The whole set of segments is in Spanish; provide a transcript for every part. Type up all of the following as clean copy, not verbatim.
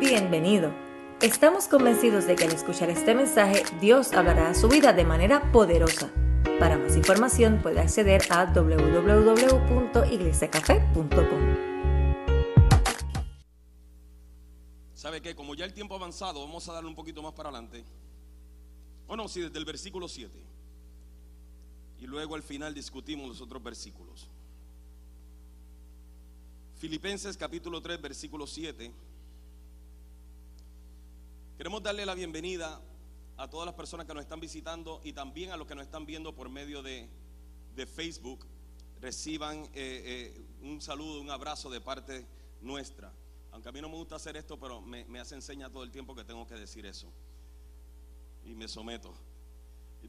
Bienvenido. Estamos convencidos de que al escuchar este mensaje, Dios hablará a su vida de manera poderosa. Para más información puede acceder a www.iglesiacafé.com. ¿Sabe qué? Como ya el tiempo ha avanzado, vamos a darle un poquito más para adelante. Bueno, sí, desde el versículo 7. Y luego al final discutimos los otros versículos. Filipenses capítulo 3, versículo 7. Queremos darle la bienvenida a todas las personas que nos están visitando y también a los que nos están viendo por medio de Facebook. Reciban un saludo, un abrazo de parte nuestra. Aunque a mí no me gusta hacer esto, pero me hace enseña todo el tiempo que tengo que decir eso. Y me someto.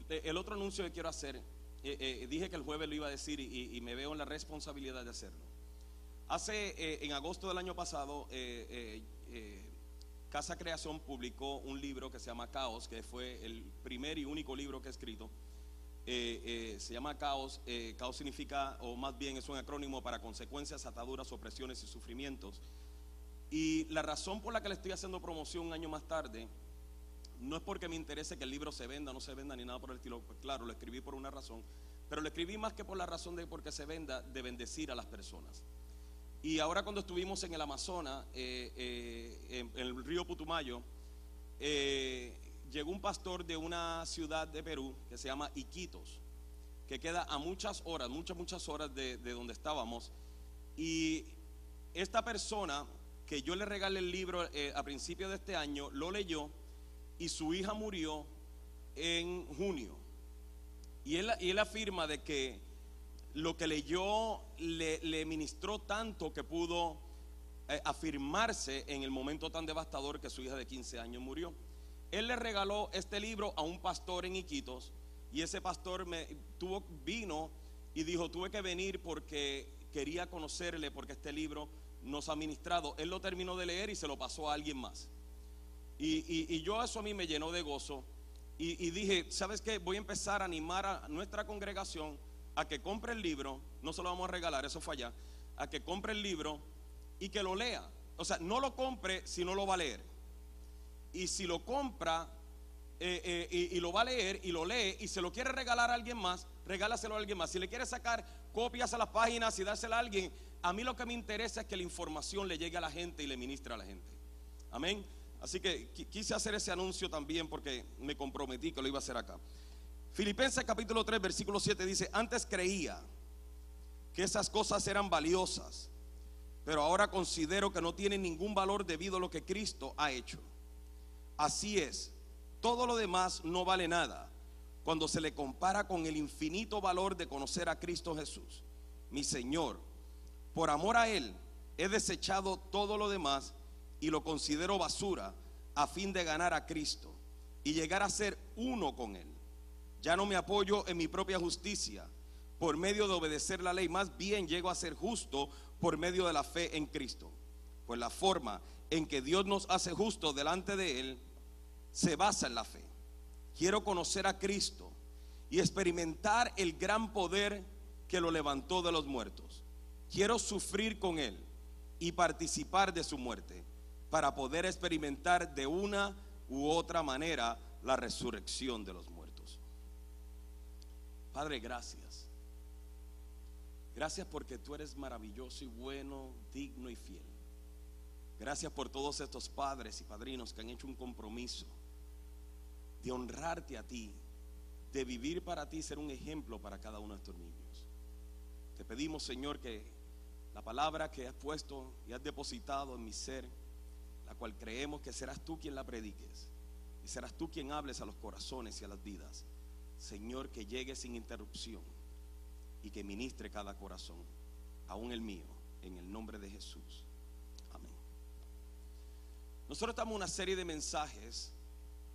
El otro anuncio que quiero hacer, dije que el jueves lo iba a decir y me veo en la responsabilidad de hacerlo. En agosto del año pasado, Casa Creación publicó un libro que se llama Caos, que fue el primer y único libro que he escrito. Se llama Caos. Caos significa, o más bien es un acrónimo para consecuencias, ataduras, opresiones y sufrimientos. Y la razón por la que le estoy haciendo promoción un año más tarde no es porque me interese que el libro se venda, no se venda ni nada por el estilo. Pues claro, lo escribí por una razón, pero lo escribí más que por la razón de por qué se venda, de bendecir a las personas. Y ahora cuando estuvimos en el Amazonas, en el río Putumayo, llegó un pastor de una ciudad de Perú que se llama Iquitos, que queda a muchas horas de donde estábamos. Y esta persona, que yo le regalé el libro a principios de este año, lo leyó y su hija murió en junio. Y él afirma de que lo que leyó le ministró tanto que pudo afirmarse en el momento tan devastador que su hija de 15 años murió. Él le regaló este libro a un pastor en Iquitos, y ese pastor vino y dijo: tuve que venir porque quería conocerle, porque este libro nos ha ministrado. Él lo terminó de leer y se lo pasó a alguien más. Y yo, eso a mí me llenó de gozo, y dije: ¿sabes qué? Voy a empezar a animar a nuestra congregación a que compre el libro. No se lo vamos a regalar, eso fue allá. A que compre el libro y que lo lea. O sea, no lo compre si no lo va a leer. Y si lo compra y lo va a leer y lo lee y se lo quiere regalar a alguien más, regálaselo a alguien más. Si le quiere sacar copias a las páginas y dársela a alguien, a mí lo que me interesa es que la información le llegue a la gente y le ministre a la gente. Amén. Así que quise hacer ese anuncio también porque me comprometí que lo iba a hacer acá. Filipenses capítulo 3 versículo 7 dice: antes creía que esas cosas eran valiosas, pero ahora considero que no tienen ningún valor debido a lo que Cristo ha hecho. Así es, todo lo demás no vale nada cuando se le compara con el infinito valor de conocer a Cristo Jesús, mi Señor. Por amor a Él he desechado todo lo demás y lo considero basura a fin de ganar a Cristo y llegar a ser uno con Él. Ya no me apoyo en mi propia justicia por medio de obedecer la ley, más bien llego a ser justo por medio de la fe en Cristo. Pues la forma en que Dios nos hace justos delante de Él se basa en la fe. Quiero conocer a Cristo y experimentar el gran poder que lo levantó de los muertos. Quiero sufrir con Él y participar de su muerte para poder experimentar de una u otra manera la resurrección de los muertos. Padre, gracias. Gracias porque tú eres maravilloso y bueno, digno y fiel. Gracias por todos estos padres y padrinos que han hecho un compromiso de honrarte a ti, de vivir para ti, ser un ejemplo para cada uno de estos niños. Te pedimos, Señor, que la palabra que has puesto y has depositado en mi ser, la cual creemos que serás tú quien la prediques y serás tú quien hables a los corazones y a las vidas, Señor, que llegue sin interrupción y que ministre cada corazón, aún el mío, en el nombre de Jesús. Amén. Nosotros estamos en una serie de mensajes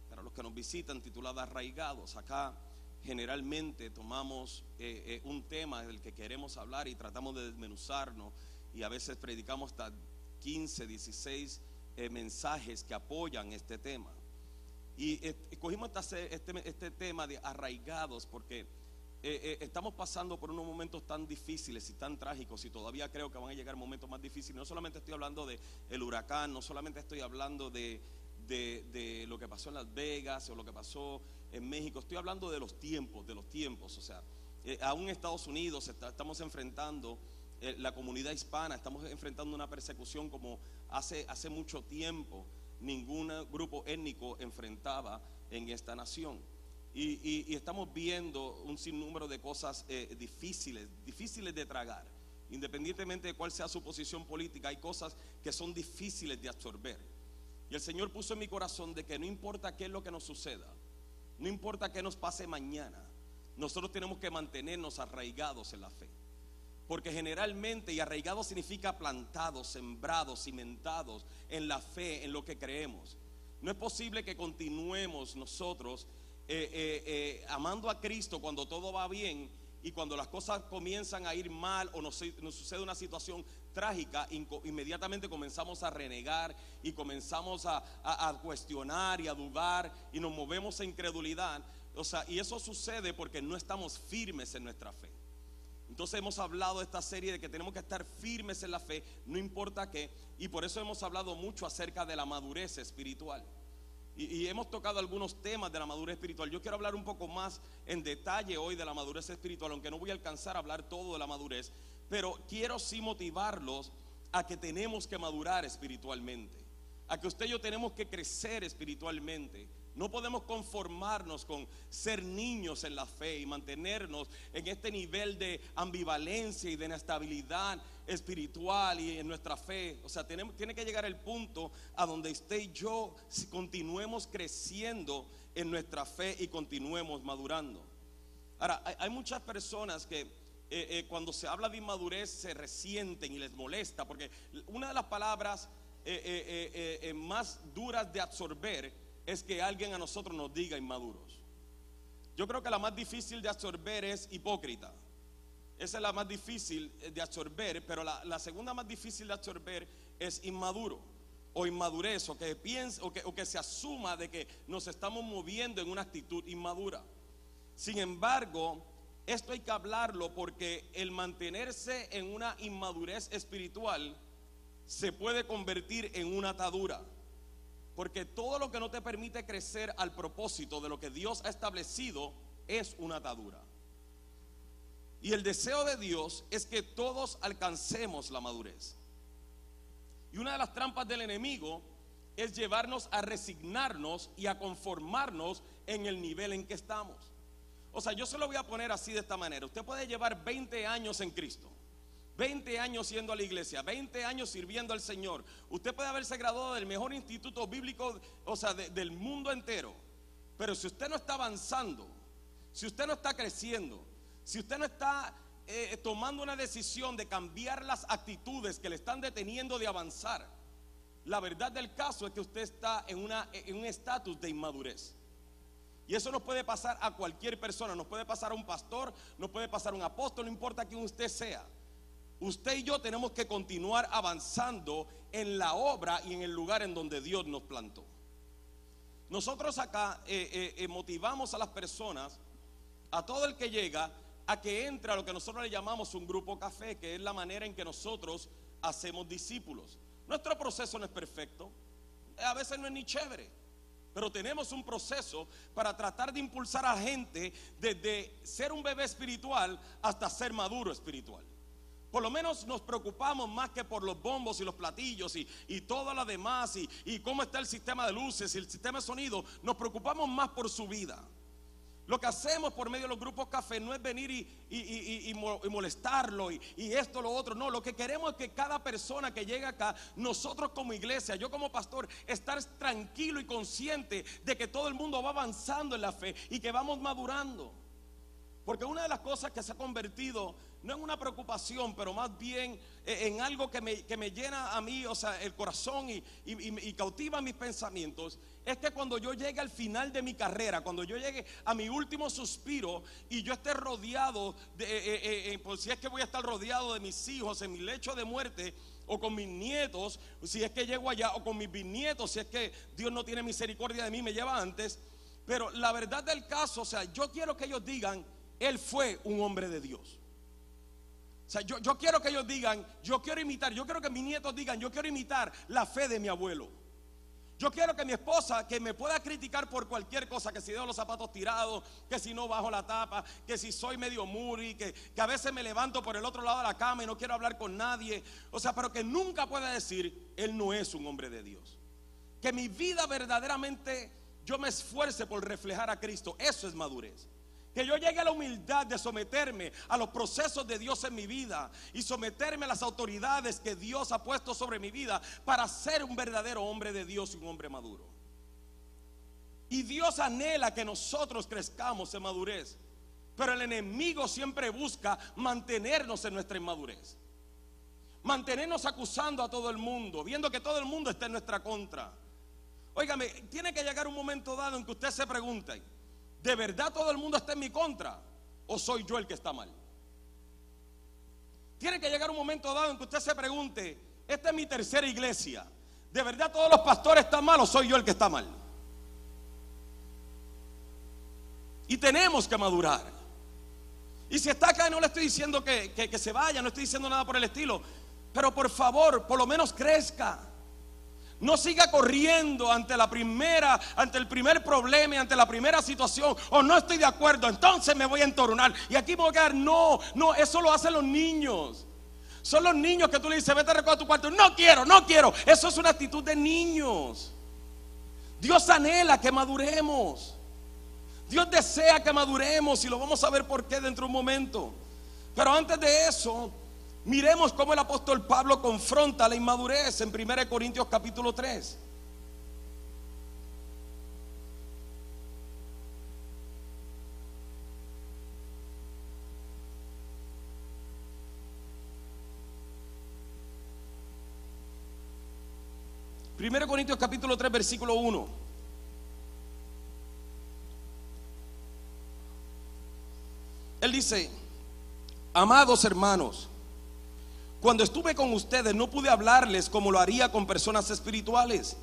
para los que nos visitan titulada Arraigados. Acá generalmente tomamos un tema del que queremos hablar y tratamos de desmenuzarnos, y a veces predicamos hasta 15, 16 mensajes que apoyan este tema. Y escogimos este tema de arraigados porque estamos pasando por unos momentos tan difíciles y tan trágicos, y todavía creo que van a llegar momentos más difíciles. No solamente estoy hablando del huracán, no solamente estoy hablando de lo que pasó en Las Vegas o lo que pasó en México, estoy hablando de los tiempos, o sea, aún en Estados Unidos estamos enfrentando, la comunidad hispana, estamos enfrentando una persecución como hace mucho tiempo ningún grupo étnico enfrentaba en esta nación. Y estamos viendo un sinnúmero de cosas difíciles de tragar. Independientemente de cuál sea su posición política, hay cosas que son difíciles de absorber. Y el Señor puso en mi corazón de que no importa qué es lo que nos suceda, no importa qué nos pase mañana, nosotros tenemos que mantenernos arraigados en la fe. Porque generalmente, y arraigado significa plantados, sembrados, cimentados en la fe, en lo que creemos. No es posible que continuemos nosotros amando a Cristo cuando todo va bien, y cuando las cosas comienzan a ir mal o nos sucede una situación trágica, inmediatamente comenzamos a renegar y comenzamos a cuestionar y a dudar, y nos movemos en incredulidad. O sea, y eso sucede porque no estamos firmes en nuestra fe. Entonces hemos hablado de esta serie de que tenemos que estar firmes en la fe, no importa qué. Y por eso hemos hablado mucho acerca de la madurez espiritual, y hemos tocado algunos temas de la madurez espiritual. Yo quiero hablar un poco más en detalle hoy de la madurez espiritual, aunque no voy a alcanzar a hablar todo de la madurez, pero quiero sí motivarlos a que tenemos que madurar espiritualmente, a que usted y yo tenemos que crecer espiritualmente. No podemos conformarnos con ser niños en la fe y mantenernos en este nivel de ambivalencia y de inestabilidad espiritual y en nuestra fe. O sea, tiene que llegar el punto a donde usted y yo continuemos creciendo en nuestra fe y continuemos madurando. Ahora, hay muchas personas que cuando se habla de inmadurez se resienten y les molesta, porque una de las palabras más duras de absorber es que alguien a nosotros nos diga inmaduros. Yo creo que la más difícil de absorber es hipócrita. Esa es la más difícil de absorber, pero la segunda más difícil de absorber es inmaduro o inmadurez, o que piense, o que se asuma de que nos estamos moviendo en una actitud inmadura. Sin embargo, esto hay que hablarlo, porque el mantenerse en una inmadurez espiritual se puede convertir en una atadura. Porque todo lo que no te permite crecer al propósito de lo que Dios ha establecido es una atadura. Y el deseo de Dios es que todos alcancemos la madurez. Y una de las trampas del enemigo es llevarnos a resignarnos y a conformarnos en el nivel en que estamos. O sea, yo se lo voy a poner así de esta manera. Usted puede llevar 20 años en Cristo, 20 años yendo a la iglesia, 20 años sirviendo al Señor. Usted puede haberse graduado del mejor instituto bíblico, o sea, del mundo entero. Pero si usted no está avanzando, si usted no está creciendo, si usted no está tomando una decisión de cambiar las actitudes que le están deteniendo de avanzar, la verdad del caso es que usted está en un estatus de inmadurez. Y eso nos puede pasar a cualquier persona, nos puede pasar a un pastor, nos puede pasar a un apóstol, no importa quién usted sea. Usted y yo tenemos que continuar avanzando en la obra y en el lugar en donde Dios nos plantó. Nosotros acá motivamos a las personas, a todo el que llega, a que entre a lo que nosotros le llamamos un grupo café, que es la manera en que nosotros hacemos discípulos. Nuestro proceso no es perfecto, a veces no es ni chévere, pero tenemos un proceso para tratar de impulsar a gente desde ser un bebé espiritual hasta ser maduro espiritual. Por lo menos nos preocupamos más que por los bombos y los platillos y todo lo demás, y cómo está el sistema de luces y el sistema de sonido. Nos preocupamos más por su vida. Lo que hacemos por medio de los grupos café no es venir y molestarlo y esto, lo otro. No, lo que queremos es que cada persona que llega acá, nosotros como iglesia, yo como pastor, estar tranquilo y consciente de que todo el mundo va avanzando en la fe y que vamos madurando. Porque una de las cosas que se ha convertido no en una preocupación, pero más bien en algo que me llena a mí, o sea, el corazón y cautiva mis pensamientos, es que cuando yo llegue al final de mi carrera, cuando yo llegue a mi último suspiro y yo esté rodeado, por si es que voy a estar rodeado de mis hijos en mi lecho de muerte, o con mis nietos, si es que llego allá, o con mis bisnietos, si es que Dios no tiene misericordia de mí, me lleva antes. Pero la verdad del caso, o sea, yo quiero que ellos digan: Él fue un hombre de Dios. O sea, yo quiero que ellos digan, yo quiero imitar, yo quiero que mis nietos digan, yo quiero imitar la fe de mi abuelo. Yo quiero que mi esposa, que me pueda criticar por cualquier cosa, que si dejo los zapatos tirados, que si no bajo la tapa, que si soy medio muri, que a veces me levanto por el otro lado de la cama y no quiero hablar con nadie. O sea, pero que nunca pueda decir, él no es un hombre de Dios. Que mi vida verdaderamente yo me esfuerce por reflejar a Cristo. Eso es madurez. Que yo llegue a la humildad de someterme a los procesos de Dios en mi vida y someterme a las autoridades que Dios ha puesto sobre mi vida para ser un verdadero hombre de Dios y un hombre maduro. Y Dios anhela que nosotros crezcamos en madurez, pero el enemigo siempre busca mantenernos en nuestra inmadurez, mantenernos acusando a todo el mundo, viendo que todo el mundo está en nuestra contra. Óigame, tiene que llegar un momento dado en que usted se pregunte, ¿de verdad todo el mundo está en mi contra o soy yo el que está mal? Tiene que llegar un momento dado en que usted se pregunte, esta es mi tercera iglesia, ¿de verdad todos los pastores están mal o soy yo el que está mal? Y tenemos que madurar. Y si está acá, no le estoy diciendo que se vaya, no estoy diciendo nada por el estilo, pero por favor, por lo menos crezca. No siga corriendo ante el primer problema y ante la primera situación. O no estoy de acuerdo, entonces me voy a entornar y aquí me voy a quedar. No, eso lo hacen los niños. Son los niños que tú le dices, vete a recoger tu cuarto. No quiero. Eso es una actitud de niños. Dios anhela que maduremos. Dios desea que maduremos y lo vamos a ver por qué dentro de un momento. Pero antes de eso, miremos cómo el apóstol Pablo confronta la inmadurez en 1 Corintios capítulo 3. Primero Corintios capítulo 3 versículo 1. Él dice, amados hermanos, cuando estuve con ustedes no pude hablarles como lo haría con personas espirituales.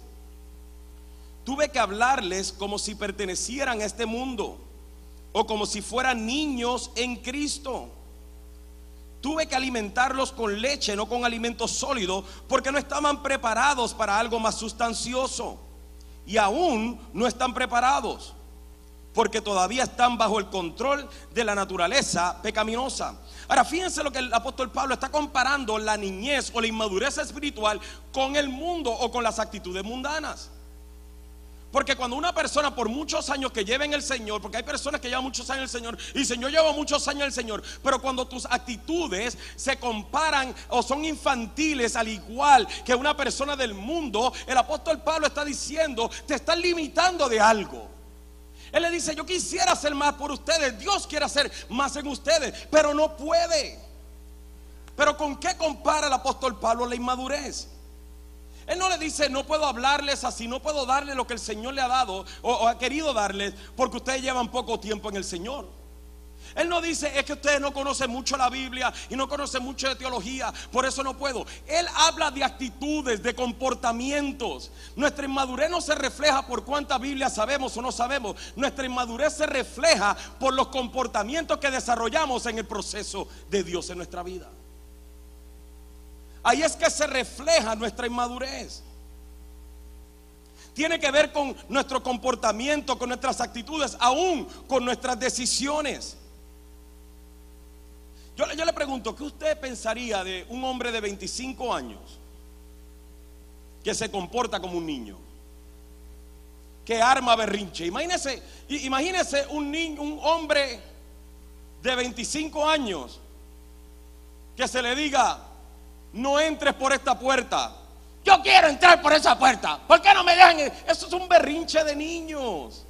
Tuve que hablarles como si pertenecieran a este mundo o como si fueran niños en Cristo. Tuve que alimentarlos con leche, no con alimento sólido, porque no estaban preparados para algo más sustancioso. Y aún no están preparados, porque todavía están bajo el control de la naturaleza pecaminosa. Ahora fíjense lo que el apóstol Pablo está comparando, la niñez o la inmadurez espiritual con el mundo o con las actitudes mundanas. Porque cuando una persona por muchos años que lleva en el Señor, porque hay personas que llevan muchos años en el Señor y dicen, yo llevo muchos años en el Señor, pero cuando tus actitudes se comparan o son infantiles al igual que una persona del mundo, el apóstol Pablo está diciendo, te estás limitando de algo. Él le dice, yo quisiera hacer más por ustedes, Dios quiere hacer más en ustedes, pero no puede. ¿Pero con qué compara el apóstol Pablo la inmadurez? Él no le dice, no puedo hablarles así, no puedo darles lo que el Señor le ha dado o ha querido darles porque ustedes llevan poco tiempo en el Señor. Él no dice, es que ustedes no conocen mucho la Biblia y no conocen mucho de teología, por eso no puedo. Él habla de actitudes, de comportamientos. Nuestra inmadurez no se refleja por cuánta Biblia sabemos o no sabemos. Nuestra inmadurez se refleja por los comportamientos que desarrollamos en el proceso de Dios en nuestra vida. Ahí es que se refleja nuestra inmadurez. Tiene que ver con nuestro comportamiento, con nuestras actitudes, aún con nuestras decisiones. Yo le pregunto, ¿qué usted pensaría de un hombre de 25 años que se comporta como un niño, que arma berrinche? Imagínese un hombre de 25 años que se le diga, no entres por esta puerta. Yo quiero entrar por esa puerta, ¿por qué no me dejan? Eso es un berrinche de niños.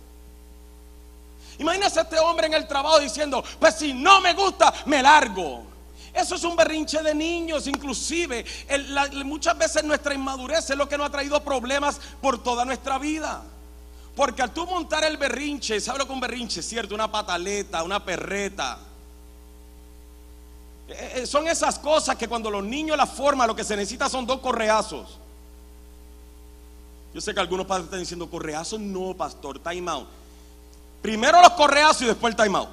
Imagínese a este hombre en el trabajo diciendo, pues si no me gusta, me largo. Eso es un berrinche de niños. Inclusive muchas veces nuestra inmadurez es lo que nos ha traído problemas por toda nuestra vida. Porque al tú montar el berrinche, ¿sabes lo que es un berrinche? ¿Cierto? Una pataleta, una perreta. Son esas cosas que cuando los niños las forman, lo que se necesita son dos correazos. Yo sé que algunos padres están diciendo, correazos no, pastor, time out. Primero los correazos y después el time out.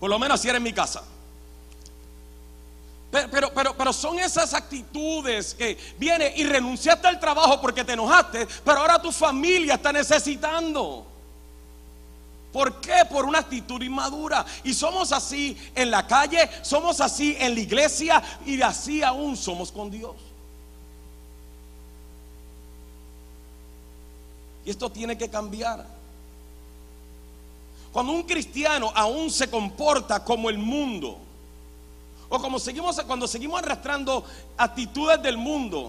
Por lo menos si era en mi casa. Pero son esas actitudes que viene y renunciaste al trabajo porque te enojaste, pero ahora tu familia está necesitando. ¿Por qué? Por una actitud inmadura. Y somos así en la calle, somos así en la iglesia y así aún somos con Dios. Y esto tiene que cambiar. Cuando un cristiano aún se comporta como el mundo, o como cuando seguimos arrastrando actitudes del mundo,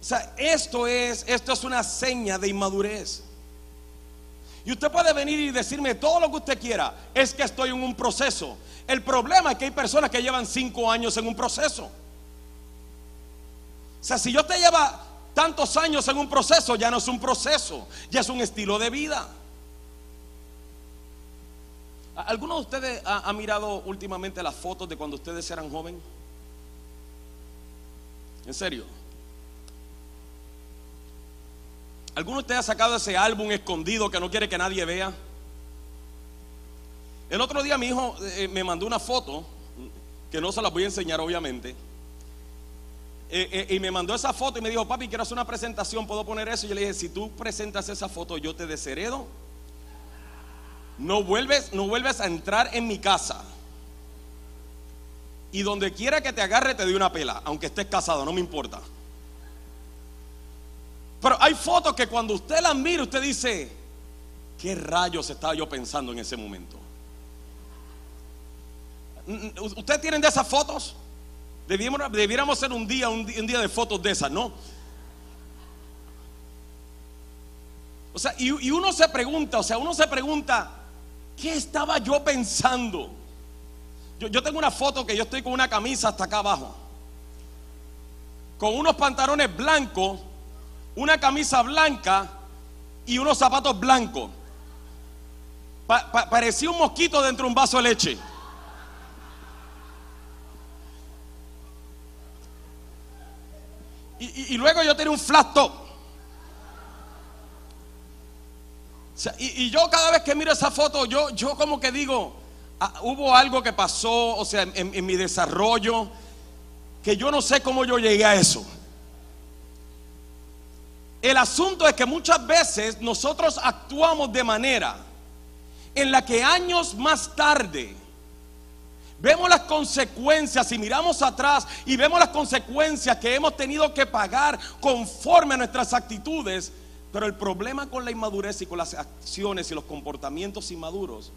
o sea, esto es una seña de inmadurez. Y usted puede venir y decirme todo lo que usted quiera, es que estoy en un proceso. El problema es que hay personas que llevan 5 años en un proceso. O sea, si yo te lleva tantos años en un proceso, ya no es un proceso, ya es un estilo de vida. ¿Alguno de ustedes ha mirado últimamente las fotos de cuando ustedes eran jóvenes? ¿En serio? ¿Alguno de ustedes ha sacado ese álbum escondido que no quiere que nadie vea? El otro día mi hijo me mandó una foto que no se las voy a enseñar obviamente, y me mandó esa foto y me dijo: papi, quiero hacer una presentación, ¿puedo poner eso? Y yo le dije: si tú presentas esa foto yo te desheredo. No vuelves a entrar en mi casa. Y donde quiera que te agarre te doy una pela, aunque estés casado, no me importa. Pero hay fotos que cuando usted las mira usted dice: ¿qué rayos estaba yo pensando en ese momento? ¿Ustedes tienen de esas fotos? Debiéramos ser un día de fotos de esas, ¿no? O sea, y uno se pregunta, ¿qué estaba yo pensando? Yo tengo una foto que yo estoy con una camisa hasta acá abajo, con unos pantalones blancos, una camisa blanca y unos zapatos blancos. Parecía un mosquito dentro de un vaso de leche. Y luego yo tenía un flat top. O sea, y yo cada vez que miro esa foto, yo como que digo, hubo algo que pasó, o sea, en mi desarrollo, que yo no sé cómo yo llegué a eso. El asunto es que muchas veces nosotros actuamos de manera en la que años más tarde vemos las consecuencias y miramos atrás y vemos las consecuencias que hemos tenido que pagar conforme a nuestras actitudes. Pero el problema con la inmadurez y con las acciones y los comportamientos inmaduros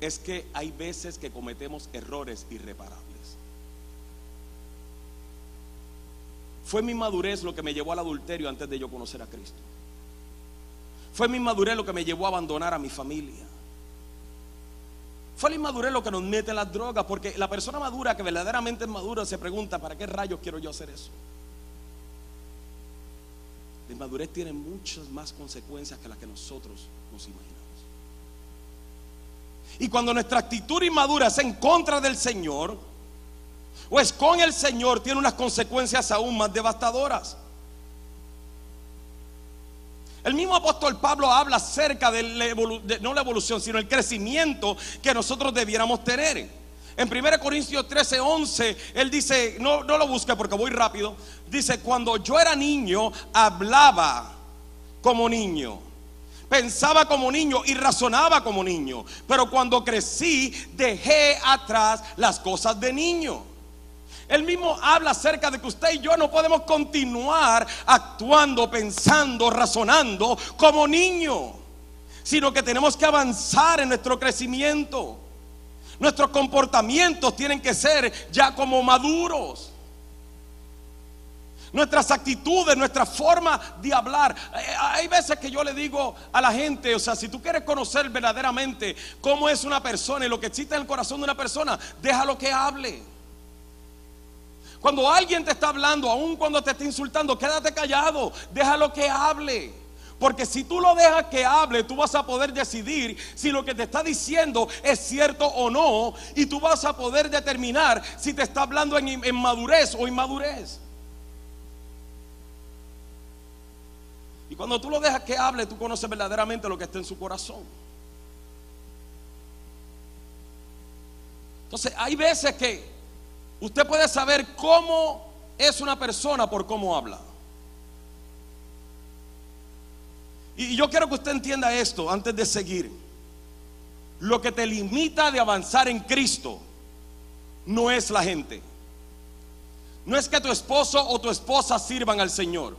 es que hay veces que cometemos errores irreparables. Fue mi inmadurez lo que me llevó al adulterio antes de yo conocer a Cristo. Fue mi inmadurez lo que me llevó a abandonar a mi familia. Fue la inmadurez lo que nos mete en las drogas, porque la persona madura, que verdaderamente es madura, se pregunta: ¿para qué rayos quiero yo hacer eso? La inmadurez tiene muchas más consecuencias que las que nosotros nos imaginamos. Y cuando nuestra actitud inmadura es en contra del Señor o es con el Señor, tiene unas consecuencias aún más devastadoras. El mismo apóstol Pablo habla acerca de no la evolución sino el crecimiento que nosotros debiéramos tener. En 1 Corintios 13:11 él dice, no lo busque porque voy rápido. Dice: cuando yo era niño hablaba como niño, pensaba como niño y razonaba como niño, pero cuando crecí dejé atrás las cosas de niño. Él mismo habla acerca de que usted y yo no podemos continuar actuando, pensando, razonando como niño, sino que tenemos que avanzar en nuestro crecimiento. Nuestros comportamientos tienen que ser ya como maduros. Nuestras actitudes, nuestra forma de hablar. Hay veces que yo le digo a la gente, o sea, si tú quieres conocer verdaderamente cómo es una persona y lo que existe en el corazón de una persona, déjalo que hable. Cuando alguien te está hablando, aun cuando te está insultando, quédate callado, déjalo que hable. Porque si tú lo dejas que hable, tú vas a poder decidir si lo que te está diciendo es cierto o no. Y tú vas a poder determinar si te está hablando en madurez o inmadurez. Y cuando tú lo dejas que hable, tú conoces verdaderamente lo que está en su corazón. Entonces hay veces que usted puede saber cómo es una persona por cómo habla. Y yo quiero que usted entienda esto antes de seguir. Lo que te limita de avanzar en Cristo no es la gente. No es que tu esposo o tu esposa sirvan al Señor.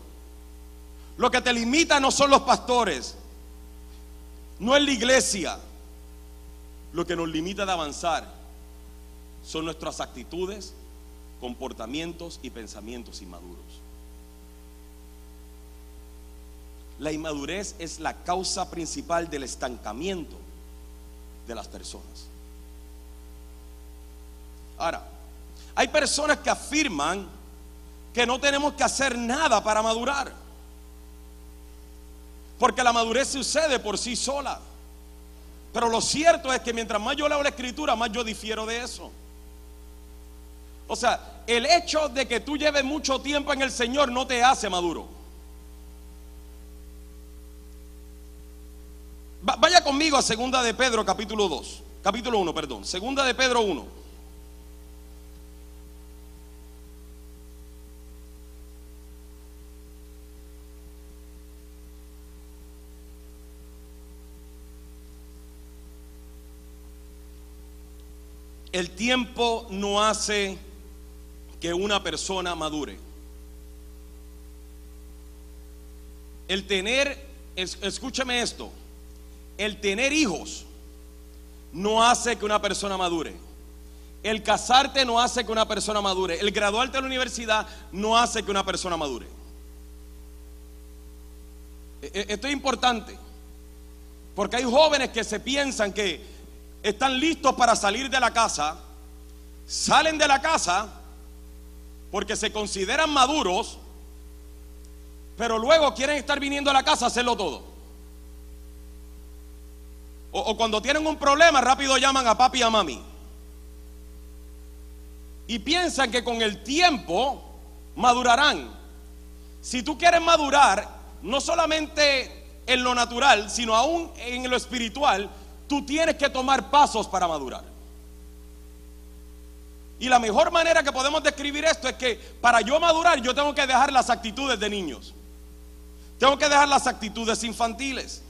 Lo que te limita no son los pastores, no es la iglesia. Lo que nos limita de avanzar son nuestras actitudes, comportamientos y pensamientos inmaduros. La inmadurez es la causa principal del estancamiento de las personas. Ahora, hay personas que afirman que no tenemos que hacer nada para madurar, porque la madurez sucede por sí sola. Pero lo cierto es que mientras más yo leo la escritura, más yo difiero de eso. O sea, el hecho de que tú lleves mucho tiempo en el Señor no te hace maduro. Vaya conmigo a 2 de Pedro capítulo 2, capítulo 1, perdón, 2 de Pedro 1. El tiempo no hace que una persona madure. El tener, escúchame esto, el tener hijos no hace que una persona madure. El casarte no hace que una persona madure. El graduarte de la universidad no hace que una persona madure. Esto es importante, porque hay jóvenes que se piensan que están listos para salir de la casa, salen de la casa porque se consideran maduros, pero luego quieren estar viniendo a la casa a hacerlo todo. O cuando tienen un problema, rápido llaman a papi y a mami, y piensan que con el tiempo madurarán. Si tú quieres madurar, no solamente en lo natural, sino aún en lo espiritual, tú tienes que tomar pasos para madurar. Y la mejor manera que podemos describir esto es que para yo madurar, yo tengo que dejar las actitudes de niños, tengo que dejar las actitudes infantiles.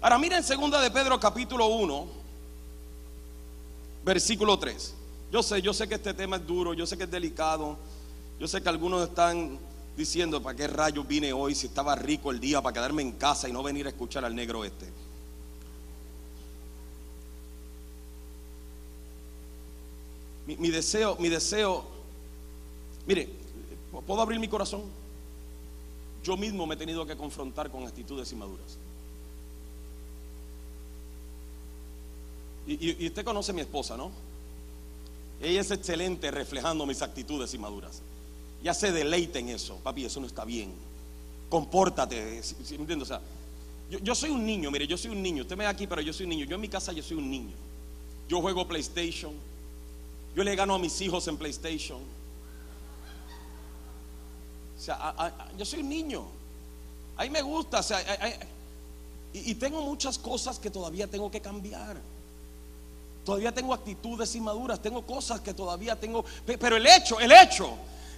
Ahora miren 2 de Pedro capítulo 1 versículo 3. Yo sé que este tema es duro, yo sé que es delicado, yo sé que algunos están diciendo: ¿para qué rayos vine hoy si estaba rico el día para quedarme en casa y no venir a escuchar al negro este? Mi deseo, mire, ¿puedo abrir mi corazón? Yo mismo me he tenido que confrontar con actitudes inmaduras. Y usted conoce a mi esposa, ¿no? Ella es excelente reflejando mis actitudes inmaduras. Ya se deleita en eso: papi, eso no está bien, compórtate. ¿Sí me entiendes? O sea, yo soy un niño, mire, yo soy un niño. Usted me ve aquí, pero yo soy un niño. Yo en mi casa yo soy un niño. Yo juego PlayStation. Yo le gano a mis hijos en PlayStation. O sea, yo soy un niño. A mí me gusta, o sea, y tengo muchas cosas que todavía tengo que cambiar. Todavía tengo actitudes inmaduras, tengo cosas que todavía tengo. Pero el hecho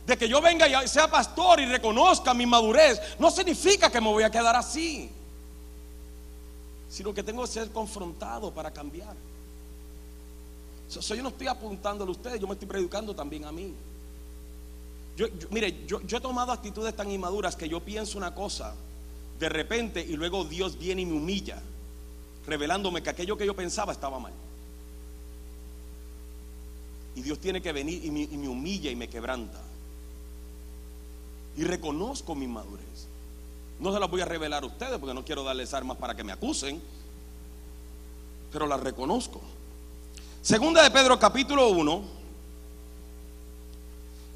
de que yo venga y sea pastor y reconozca mi inmadurez no significa que me voy a quedar así, sino que tengo que ser confrontado para cambiar. Yo no estoy apuntándole a ustedes, yo me estoy predicando también a mí. Mire, yo he tomado actitudes tan inmaduras que yo pienso una cosa de repente y luego Dios viene y me humilla, revelándome que aquello que yo pensaba estaba mal. Y Dios tiene que venir y me humilla y me quebranta. Y reconozco mi inmadurez. No se las voy a revelar a ustedes porque no quiero darles armas para que me acusen, pero las reconozco. 2 de Pedro capítulo 1,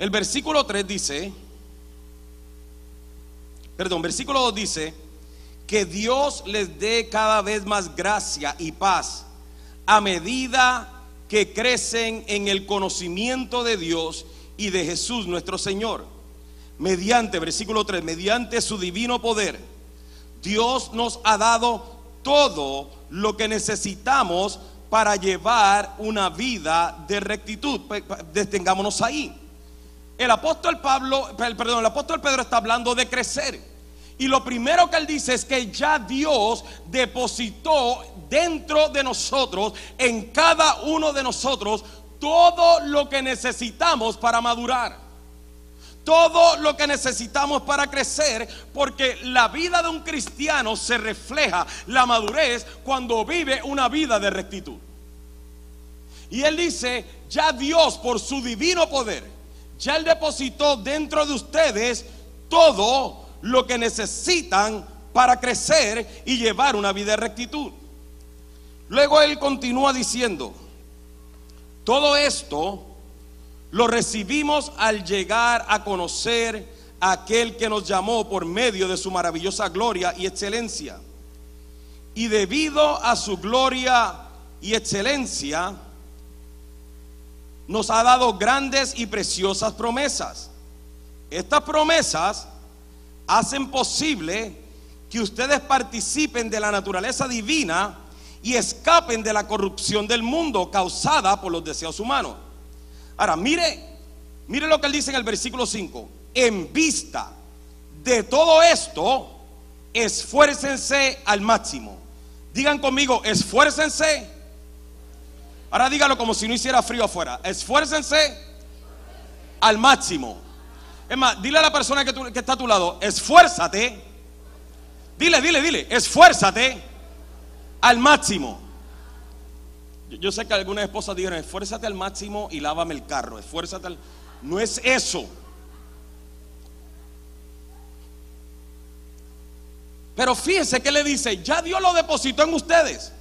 el versículo 3 dice, perdón, versículo 2 dice: que Dios les dé cada vez más gracia y paz a medida que crecen en el conocimiento de Dios y de Jesús nuestro Señor. Mediante, versículo 3, mediante su divino poder, Dios nos ha dado todo lo que necesitamos para llevar una vida de rectitud. Detengámonos ahí. El apóstol Pedro está hablando de crecer. Y lo primero que él dice es que ya Dios depositó dentro de nosotros, en cada uno de nosotros, todo lo que necesitamos para madurar, todo lo que necesitamos para crecer, porque la vida de un cristiano se refleja la madurez cuando vive una vida de rectitud. Y él dice, ya Dios por su divino poder, ya él depositó dentro de ustedes todo lo que necesitan para crecer y llevar una vida de rectitud. Luego él continúa diciendo, todo esto lo recibimos al llegar a conocer a aquel que nos llamó por medio de su maravillosa gloria y excelencia. Y debido a su gloria y excelencia, nos ha dado grandes y preciosas promesas. Estas promesas hacen posible que ustedes participen de la naturaleza divina y escapen de la corrupción del mundo causada por los deseos humanos. Ahora, mire lo que él dice en el versículo 5. En vista de todo esto, esfuércense al máximo. Digan conmigo, esfuércense. Ahora dígalo como si no hiciera frío afuera. Esfuércense al máximo. Es más, dile a la persona que está a tu lado, esfuérzate. Dile, esfuérzate al máximo. Yo sé que algunas esposas dijeron, esfuérzate al máximo y lávame el carro. Esfuérzate al... No es eso. Pero fíjense que le dice, ya Dios lo depositó en ustedes.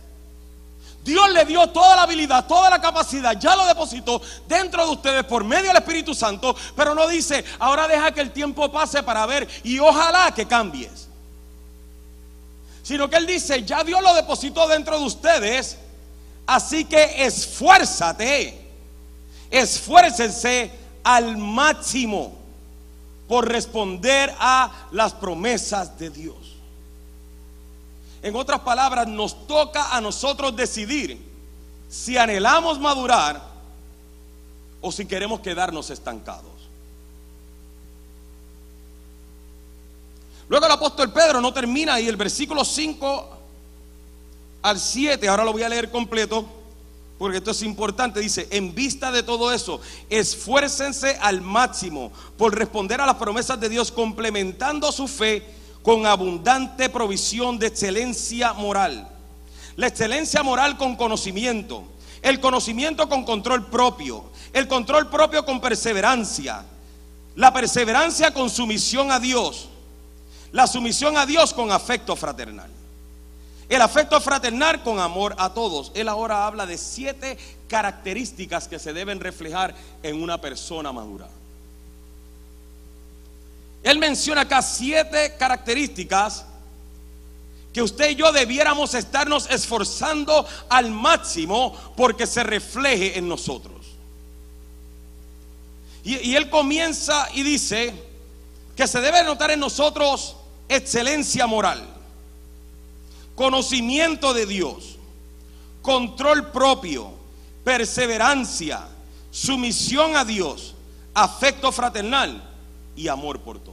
Dios le dio toda la habilidad, toda la capacidad, ya lo depositó dentro de ustedes por medio del Espíritu Santo, pero no dice, ahora deja que el tiempo pase para ver y ojalá que cambies. Sino que él dice, ya Dios lo depositó dentro de ustedes, así que esfuércense al máximo por responder a las promesas de Dios. En otras palabras, nos toca a nosotros decidir si anhelamos madurar o si queremos quedarnos estancados. Luego el apóstol Pedro no termina ahí, el versículo 5 al 7, ahora lo voy a leer completo porque esto es importante, dice, en vista de todo eso, esfuércense al máximo por responder a las promesas de Dios, complementando su fe con abundante provisión de excelencia moral. La excelencia moral con conocimiento, el conocimiento con control propio, el control propio con perseverancia, la perseverancia con sumisión a Dios, la sumisión a Dios con afecto fraternal, el afecto fraternal con amor a todos. Él ahora habla de 7 características que se deben reflejar en una persona madura. Él menciona acá 7 características que usted y yo debiéramos estarnos esforzando al máximo porque se refleje en nosotros. Y él comienza y dice que se debe notar en nosotros excelencia moral, conocimiento de Dios, control propio, perseverancia, sumisión a Dios, afecto fraternal y amor por todos.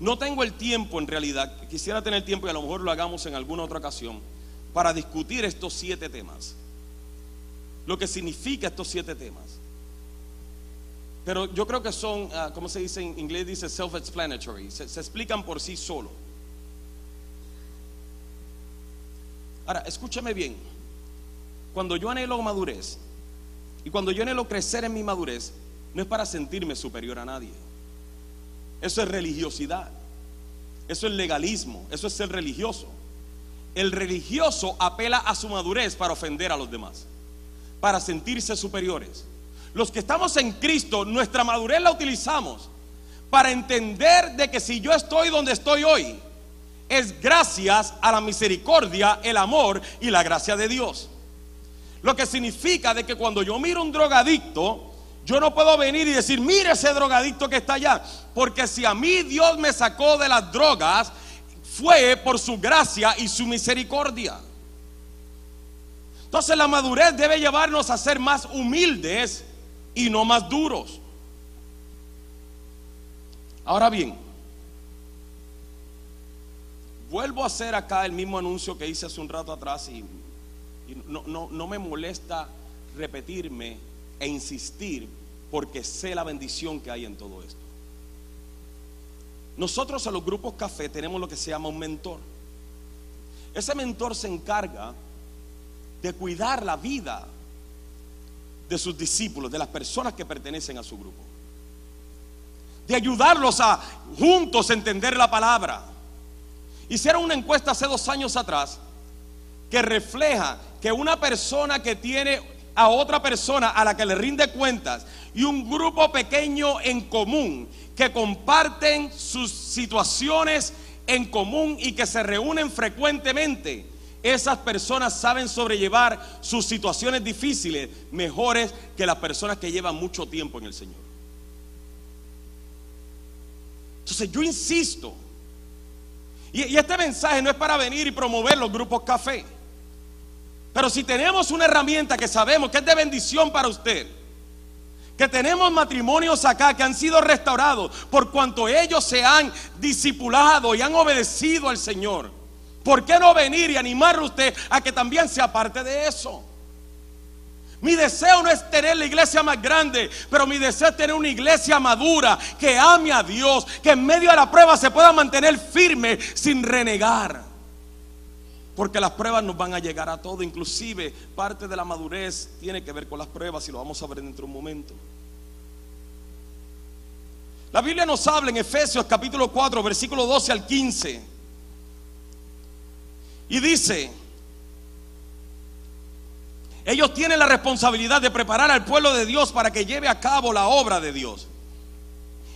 No tengo el tiempo, en realidad quisiera tener tiempo y a lo mejor lo hagamos en alguna otra ocasión para discutir estos 7 temas, lo que significa estos 7 temas, pero yo creo que son, ¿cómo se dice en inglés? Dice self-explanatory, se explican por sí solo. Ahora, escúchame bien, cuando yo anhelo madurez y cuando yo anhelo crecer en mi madurez, no es para sentirme superior a nadie. Eso es religiosidad, eso es legalismo, eso es ser religioso. El religioso apela a su madurez para ofender a los demás, para sentirse superiores. Los que estamos en Cristo, nuestra madurez la utilizamos para entender de que si yo estoy donde estoy hoy, es gracias a la misericordia, el amor y la gracia de Dios. Lo que significa de que cuando yo miro un drogadicto, yo no puedo venir y decir, mire ese drogadicto que está allá, porque si a mí Dios me sacó de las drogas, fue por su gracia y su misericordia. Entonces la madurez debe llevarnos a ser más humildes y no más duros. Ahora bien, vuelvo a hacer acá el mismo anuncio que hice hace un rato atrás, y no me molesta repetirme e insistir, porque sé la bendición que hay en todo esto. Nosotros en los grupos café tenemos lo que se llama un mentor. Ese mentor se encarga de cuidar la vida de sus discípulos, de las personas que pertenecen a su grupo, de ayudarlos a juntos entender la palabra. Hicieron una encuesta hace 2 años atrás que refleja que una persona que tiene a otra persona a la que le rinde cuentas y un grupo pequeño en común que comparten sus situaciones en común y que se reúnen frecuentemente, esas personas saben sobrellevar sus situaciones difíciles mejores que las personas que llevan mucho tiempo en el Señor. Entonces yo insisto, y este mensaje no es para venir y promover los grupos café, pero si tenemos una herramienta que sabemos que es de bendición para usted, que tenemos matrimonios acá que han sido restaurados por cuanto ellos se han discipulado y han obedecido al Señor, ¿por qué no venir y animarle a usted a que también sea parte de eso? Mi deseo no es tener la iglesia más grande, pero mi deseo es tener una iglesia madura, que ame a Dios, que en medio de la prueba se pueda mantener firme sin renegar. Porque las pruebas nos van a llegar a todo, inclusive parte de la madurez tiene que ver con las pruebas, y lo vamos a ver dentro de un momento. La Biblia nos habla en Efesios capítulo 4, versículo 12 al 15. Y dice: ellos tienen la responsabilidad de preparar al pueblo de Dios para que lleve a cabo la obra de Dios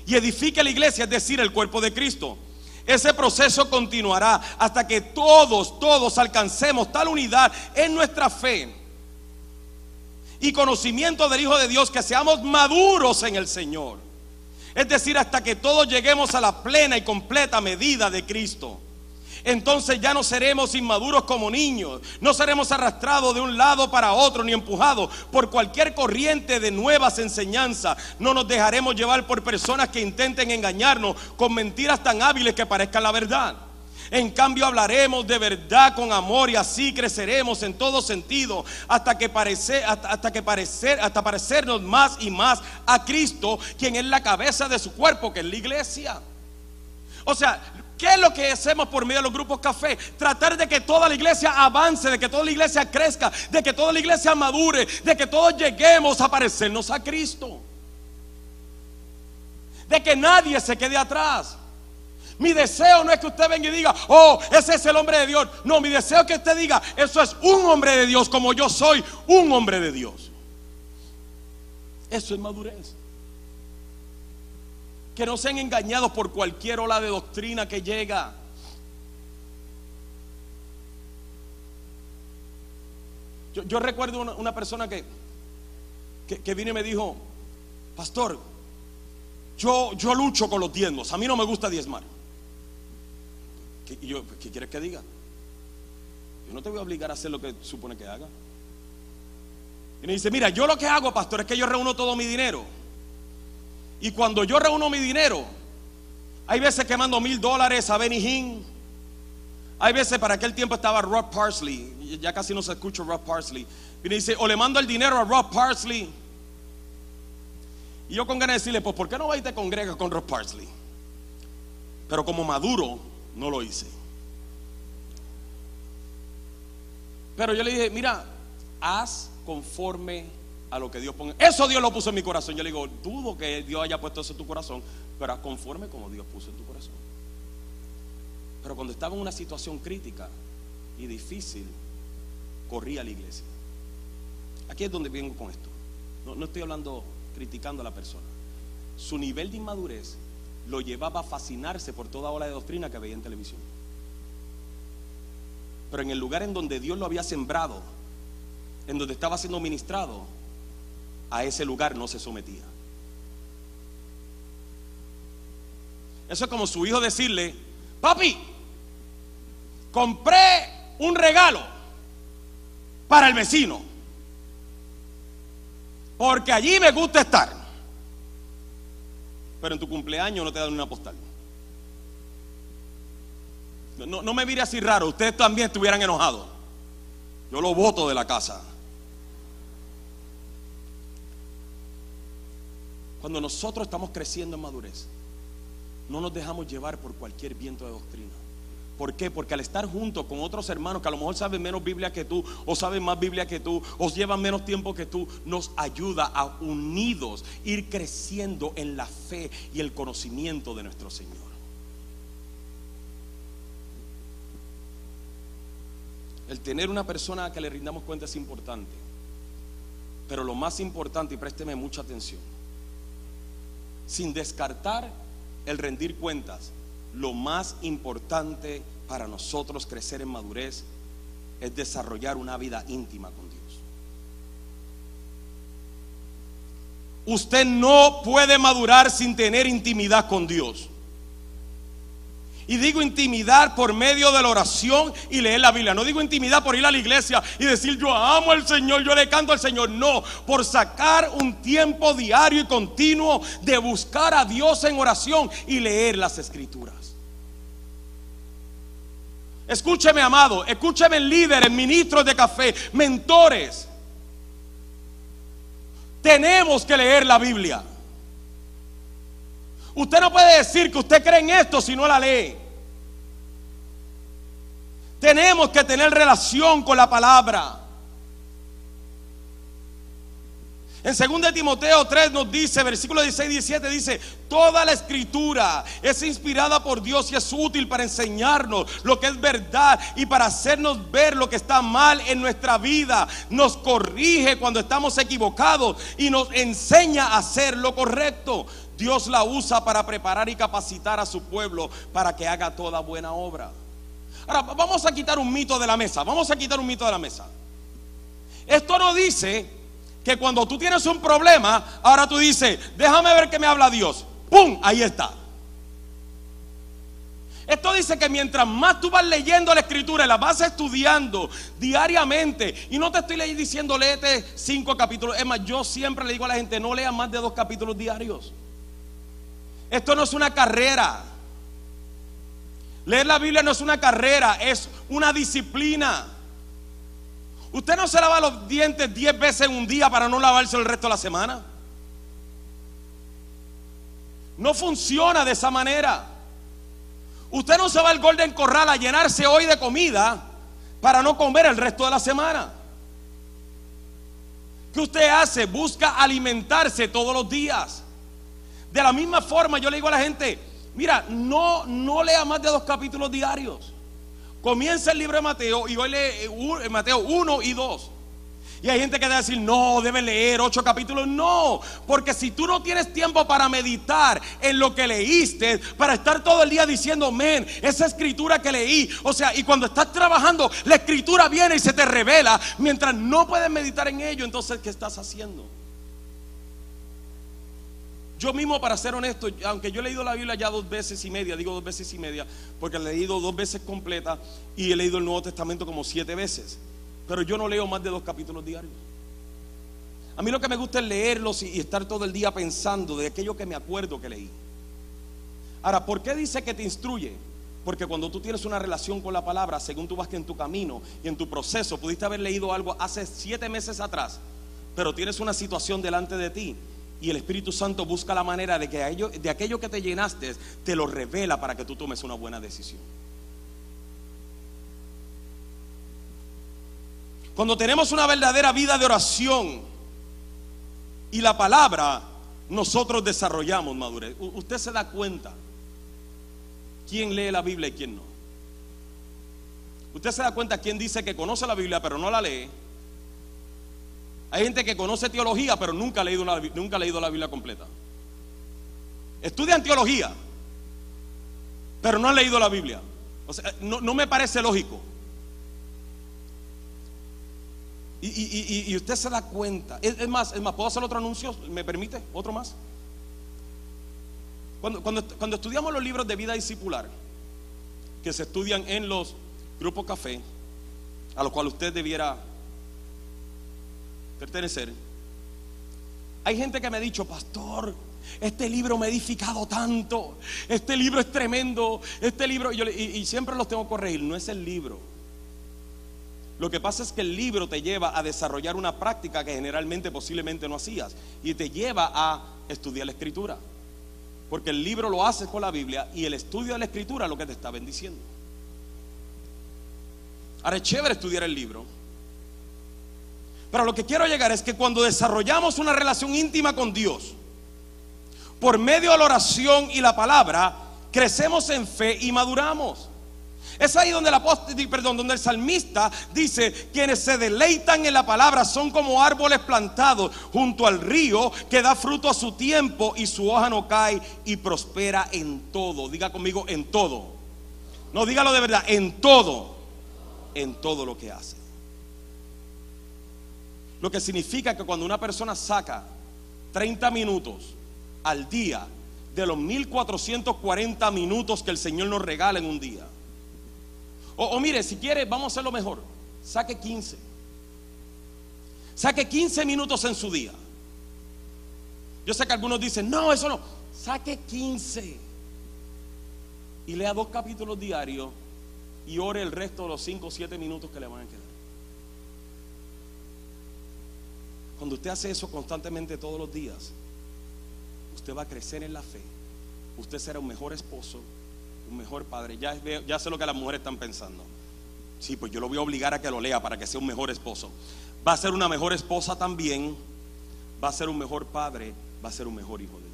y edifique la iglesia, es decir, el cuerpo de Cristo. Ese proceso continuará hasta que todos alcancemos tal unidad en nuestra fe y conocimiento del Hijo de Dios, que seamos maduros en el Señor. Es decir, hasta que todos lleguemos a la plena y completa medida de Cristo. Entonces ya no seremos inmaduros como niños, no seremos arrastrados de un lado para otro ni empujados por cualquier corriente de nuevas enseñanzas. No nos dejaremos llevar por personas que intenten engañarnos con mentiras tan hábiles que parezcan la verdad. En cambio, hablaremos de verdad con amor, y así creceremos en todo sentido hasta parecernos más y más a Cristo, quien es la cabeza de su cuerpo, que es la iglesia. O sea, ¿qué es lo que hacemos por medio de los grupos café? Tratar de que toda la iglesia avance, de que toda la iglesia crezca, de que toda la iglesia madure, de que todos lleguemos a parecernos a Cristo, de que nadie se quede atrás. Mi deseo no es que usted venga y diga: oh, ese es el hombre de Dios. No, mi deseo es que usted diga: eso es un hombre de Dios, como yo soy un hombre de Dios. Eso es madurez. Que no sean engañados por cualquier ola de doctrina que llega. Yo recuerdo una persona que vino y me dijo: pastor, yo lucho con los diezmos, a mí no me gusta diezmar. Y yo: ¿qué quieres que diga? Yo no te voy a obligar a hacer lo que supone que haga. Y me dice: mira, yo lo que hago, pastor, es que yo reúno todo mi dinero. Y cuando yo reúno mi dinero, hay veces que mando $1000 a Benny Hinn. Hay veces, para aquel tiempo estaba Rod Parsley, ya casi no se escucha Rod Parsley. Y me dice: o le mando el dinero a Rod Parsley. Y yo con ganas de decirle: pues ¿por qué no vas y te congregas con Rod Parsley? Pero como maduro, no lo hice. Pero yo le dije: mira, haz conforme a lo que Dios ponga. Eso Dios lo puso en mi corazón. Yo le digo: dudo que Dios haya puesto eso en tu corazón, pero conforme como Dios puso en tu corazón. Pero cuando estaba en una situación crítica y difícil, corrí a la iglesia. Aquí es donde vengo con esto. No estoy hablando criticando a la persona. Su nivel de inmadurez lo llevaba a fascinarse por toda ola de doctrina que veía en televisión. Pero en el lugar en donde Dios lo había sembrado, en donde estaba siendo ministrado, a ese lugar no se sometía. Eso es como su hijo decirle: papi, compré un regalo para el vecino, porque allí me gusta estar. Pero en tu cumpleaños no te dan una postal. No me mire así raro, ustedes también estuvieran enojados. Yo lo boto de la casa. Cuando nosotros estamos creciendo en madurez, no nos dejamos llevar por cualquier viento de doctrina. ¿Por qué? Porque al estar junto con otros hermanos que a lo mejor saben menos Biblia que tú, o saben más Biblia que tú, o llevan menos tiempo que tú, nos ayuda a unidos ir creciendo en la fe y el conocimiento de nuestro Señor. El tener una persona a que le rindamos cuenta es importante, pero lo más importante, y présteme mucha atención, sin descartar el rendir cuentas, lo más importante para nosotros crecer en madurez es desarrollar una vida íntima con Dios. Usted no puede madurar sin tener intimidad con Dios. Y digo intimidad por medio de la oración y leer la Biblia. No digo intimidad por ir a la iglesia y decir yo amo al Señor, yo le canto al Señor. No, por sacar un tiempo diario y continuo de buscar a Dios en oración y leer las Escrituras. Escúcheme, amado, escúcheme, líderes, ministros de café, mentores. Tenemos que leer la Biblia. Usted no puede decir que usted cree en esto si no la lee. Tenemos que tener relación con la palabra. En 2 Timoteo 3 nos dice, versículo 16 y 17 dice: toda la escritura es inspirada por Dios y es útil para enseñarnos lo que es verdad y para hacernos ver lo que está mal en nuestra vida. Nos corrige cuando estamos equivocados y nos enseña a hacer lo correcto. Dios la usa para preparar y capacitar a su pueblo para que haga toda buena obra. Ahora vamos a quitar un mito de la mesa. Vamos a quitar un mito de la mesa. Esto no dice que cuando tú tienes un problema, ahora tú dices, déjame ver qué me habla Dios. ¡Pum! Ahí está. Esto dice que mientras más tú vas leyendo la escritura y la vas estudiando diariamente, y no te estoy diciendo léete 5 capítulos. Es más, yo siempre le digo a la gente, no lean más de 2 capítulos diarios. Esto no es una carrera. Leer la Biblia no es una carrera, es una disciplina. Usted no se lava los dientes 10 veces en un día para no lavarse el resto de la semana. No funciona de esa manera. Usted no se va al Golden Corral a llenarse hoy de comida para no comer el resto de la semana. ¿Qué usted hace? Busca alimentarse todos los días. De la misma forma yo le digo a la gente, mira, no lea más de 2 capítulos diarios. Comienza el libro de Mateo y hoy lee Mateo 1 y 2. Y hay gente que debe decir, no, debe leer 8 capítulos. No, porque si tú no tienes tiempo para meditar en lo que leíste, para estar todo el día diciendo, men, esa escritura que leí, o sea, y cuando estás trabajando, la escritura viene y se te revela, mientras no puedes meditar en ello, entonces, ¿qué estás haciendo? Yo mismo, para ser honesto, aunque yo he leído la Biblia ya 2 veces y media, digo 2 veces y media, porque la he leído 2 veces completa y he leído el Nuevo Testamento como 7 veces, pero yo no leo más de 2 capítulos diarios. A mí lo que me gusta es leerlos y estar todo el día pensando de aquello que me acuerdo que leí. Ahora, ¿por qué dice que te instruye? Porque cuando tú tienes una relación con la palabra, según tú vas que en tu camino y en tu proceso, pudiste haber leído algo hace 7 meses atrás, pero tienes una situación delante de ti y el Espíritu Santo busca la manera de que de aquello que te llenaste te lo revela para que tú tomes una buena decisión. Cuando tenemos una verdadera vida de oración y la palabra, nosotros desarrollamos madurez. Usted se da cuenta quién lee la Biblia y quién no. Usted se da cuenta quién dice que conoce la Biblia pero no la lee. Hay gente que conoce teología pero nunca ha leído la Biblia completa. Estudian teología pero no han leído la Biblia. O sea, no me parece lógico. Y usted se da cuenta. Es más, ¿puedo hacer otro anuncio? ¿Me permite? ¿Otro más? Cuando estudiamos los libros de vida discipular que se estudian en los grupos café, a los cuales usted debiera Pertenecer. Hay gente que me ha dicho, pastor, este libro me ha edificado tanto, este libro es tremendo, este libro, y siempre los tengo que corregir, no es el libro. Lo que pasa es que el libro te lleva a desarrollar una práctica que generalmente posiblemente no hacías, y te lleva a estudiar la escritura, porque el libro lo haces con la Biblia y el estudio de la escritura es lo que te está bendiciendo. Ahora es chévere estudiar el libro, pero lo que quiero llegar es que cuando desarrollamos una relación íntima con Dios por medio de la oración y la palabra, crecemos en fe y maduramos. Es ahí donde el salmista dice: quienes se deleitan en la palabra son como árboles plantados junto al río, que da fruto a su tiempo y su hoja no cae, y prospera en todo. Diga conmigo, en todo. No, dígalo de verdad, en todo. En todo lo que hace. Lo que significa que cuando una persona saca 30 minutos al día de los 1440 minutos que el Señor nos regala en un día, o mire, si quiere, vamos a hacerlo mejor. Saque 15. Saque 15 minutos en su día. Yo sé que algunos dicen, no, eso no. Saque 15. Y lea 2 capítulos diarios y ore el resto de los 5 o 7 minutos que le van a quedar. Cuando usted hace eso constantemente todos los días, usted va a crecer en la fe. Usted será un mejor esposo, un mejor padre. Ya sé lo que las mujeres están pensando. Sí, pues yo lo voy a obligar a que lo lea para que sea un mejor esposo. Va a ser una mejor esposa también. Va a ser un mejor padre. Va a ser un mejor hijo de Dios.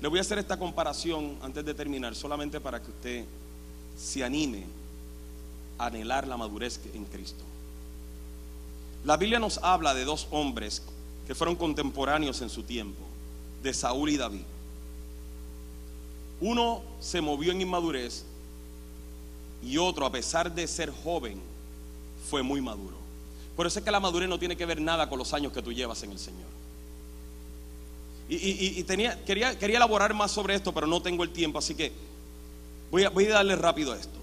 Le voy a hacer esta comparación antes de terminar, solamente para que usted se anime a anhelar la madurez en Cristo. La Biblia nos habla de 2 hombres que fueron contemporáneos en su tiempo, de Saúl y David. Uno se movió en inmadurez y otro, a pesar de ser joven, fue muy maduro. Por eso es que la madurez no tiene que ver nada con los años que tú llevas en el Señor. Quería elaborar más sobre esto, pero no tengo el tiempo, así que voy a darle rápido a esto.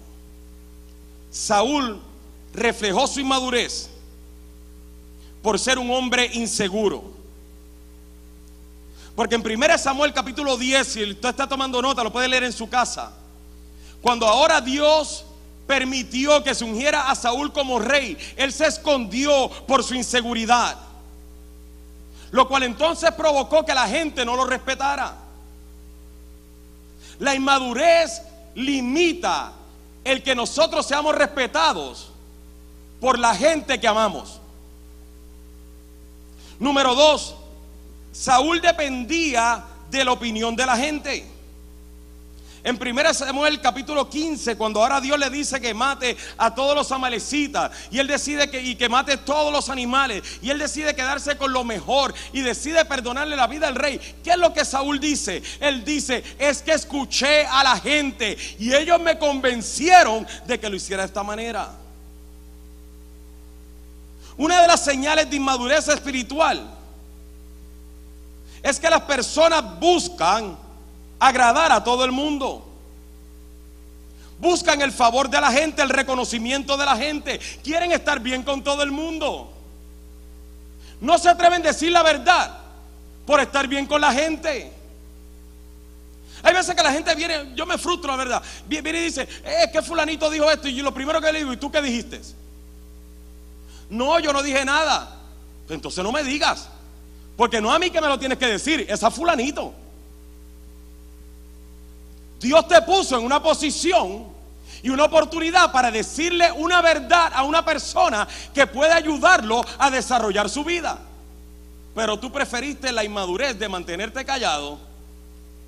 Saúl reflejó su inmadurez por ser un hombre inseguro. Porque en 1 Samuel capítulo 10, si usted está tomando nota, lo puede leer en su casa. Cuando ahora Dios permitió que se ungiera a Saúl como rey, él se escondió por su inseguridad, lo cual entonces provocó que la gente no lo respetara. La inmadurez limita el que nosotros seamos respetados por la gente que amamos. Número 2, Saúl dependía de la opinión de la gente. En 1 Samuel capítulo 15, cuando ahora Dios le dice que mate a todos los amalecitas, y él decide que mate todos los animales, y él decide quedarse con lo mejor y decide perdonarle la vida al rey, ¿qué es lo que Saúl dice? Él dice, es que escuché a la gente y ellos me convencieron de que lo hiciera de esta manera. Una de las señales de inmadurez espiritual es que las personas buscan agradar a todo el mundo. Buscan el favor de la gente, el reconocimiento de la gente. Quieren estar bien con todo el mundo. No se atreven a decir la verdad por estar bien con la gente. Hay veces que la gente viene, yo me frustro, la verdad. Viene y dice, es que fulanito dijo esto. Y lo primero que le digo, ¿y tú qué dijiste? No, yo no dije nada. Pues entonces no me digas. Porque no a mí que me lo tienes que decir, es a fulanito. Dios te puso en una posición y una oportunidad para decirle una verdad a una persona que puede ayudarlo a desarrollar su vida. Pero tú preferiste la inmadurez de mantenerte callado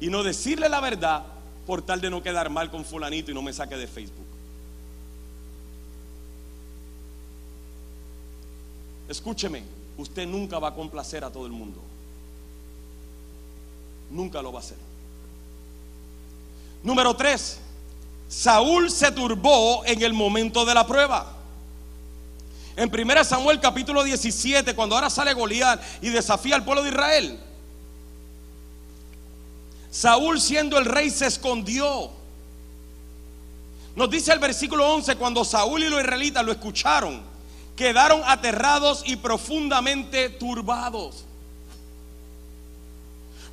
y no decirle la verdad por tal de no quedar mal con fulanito y no me saque de Facebook. Escúcheme. Usted nunca va a complacer a todo el mundo. Nunca lo va a hacer. Número 3, Saúl se turbó en el momento de la prueba. En 1 Samuel capítulo 17, cuando ahora sale Goliat y desafía al pueblo de Israel, Saúl, siendo el rey, se escondió. Nos dice el versículo 11, cuando Saúl y los israelitas lo escucharon, quedaron aterrados y profundamente turbados.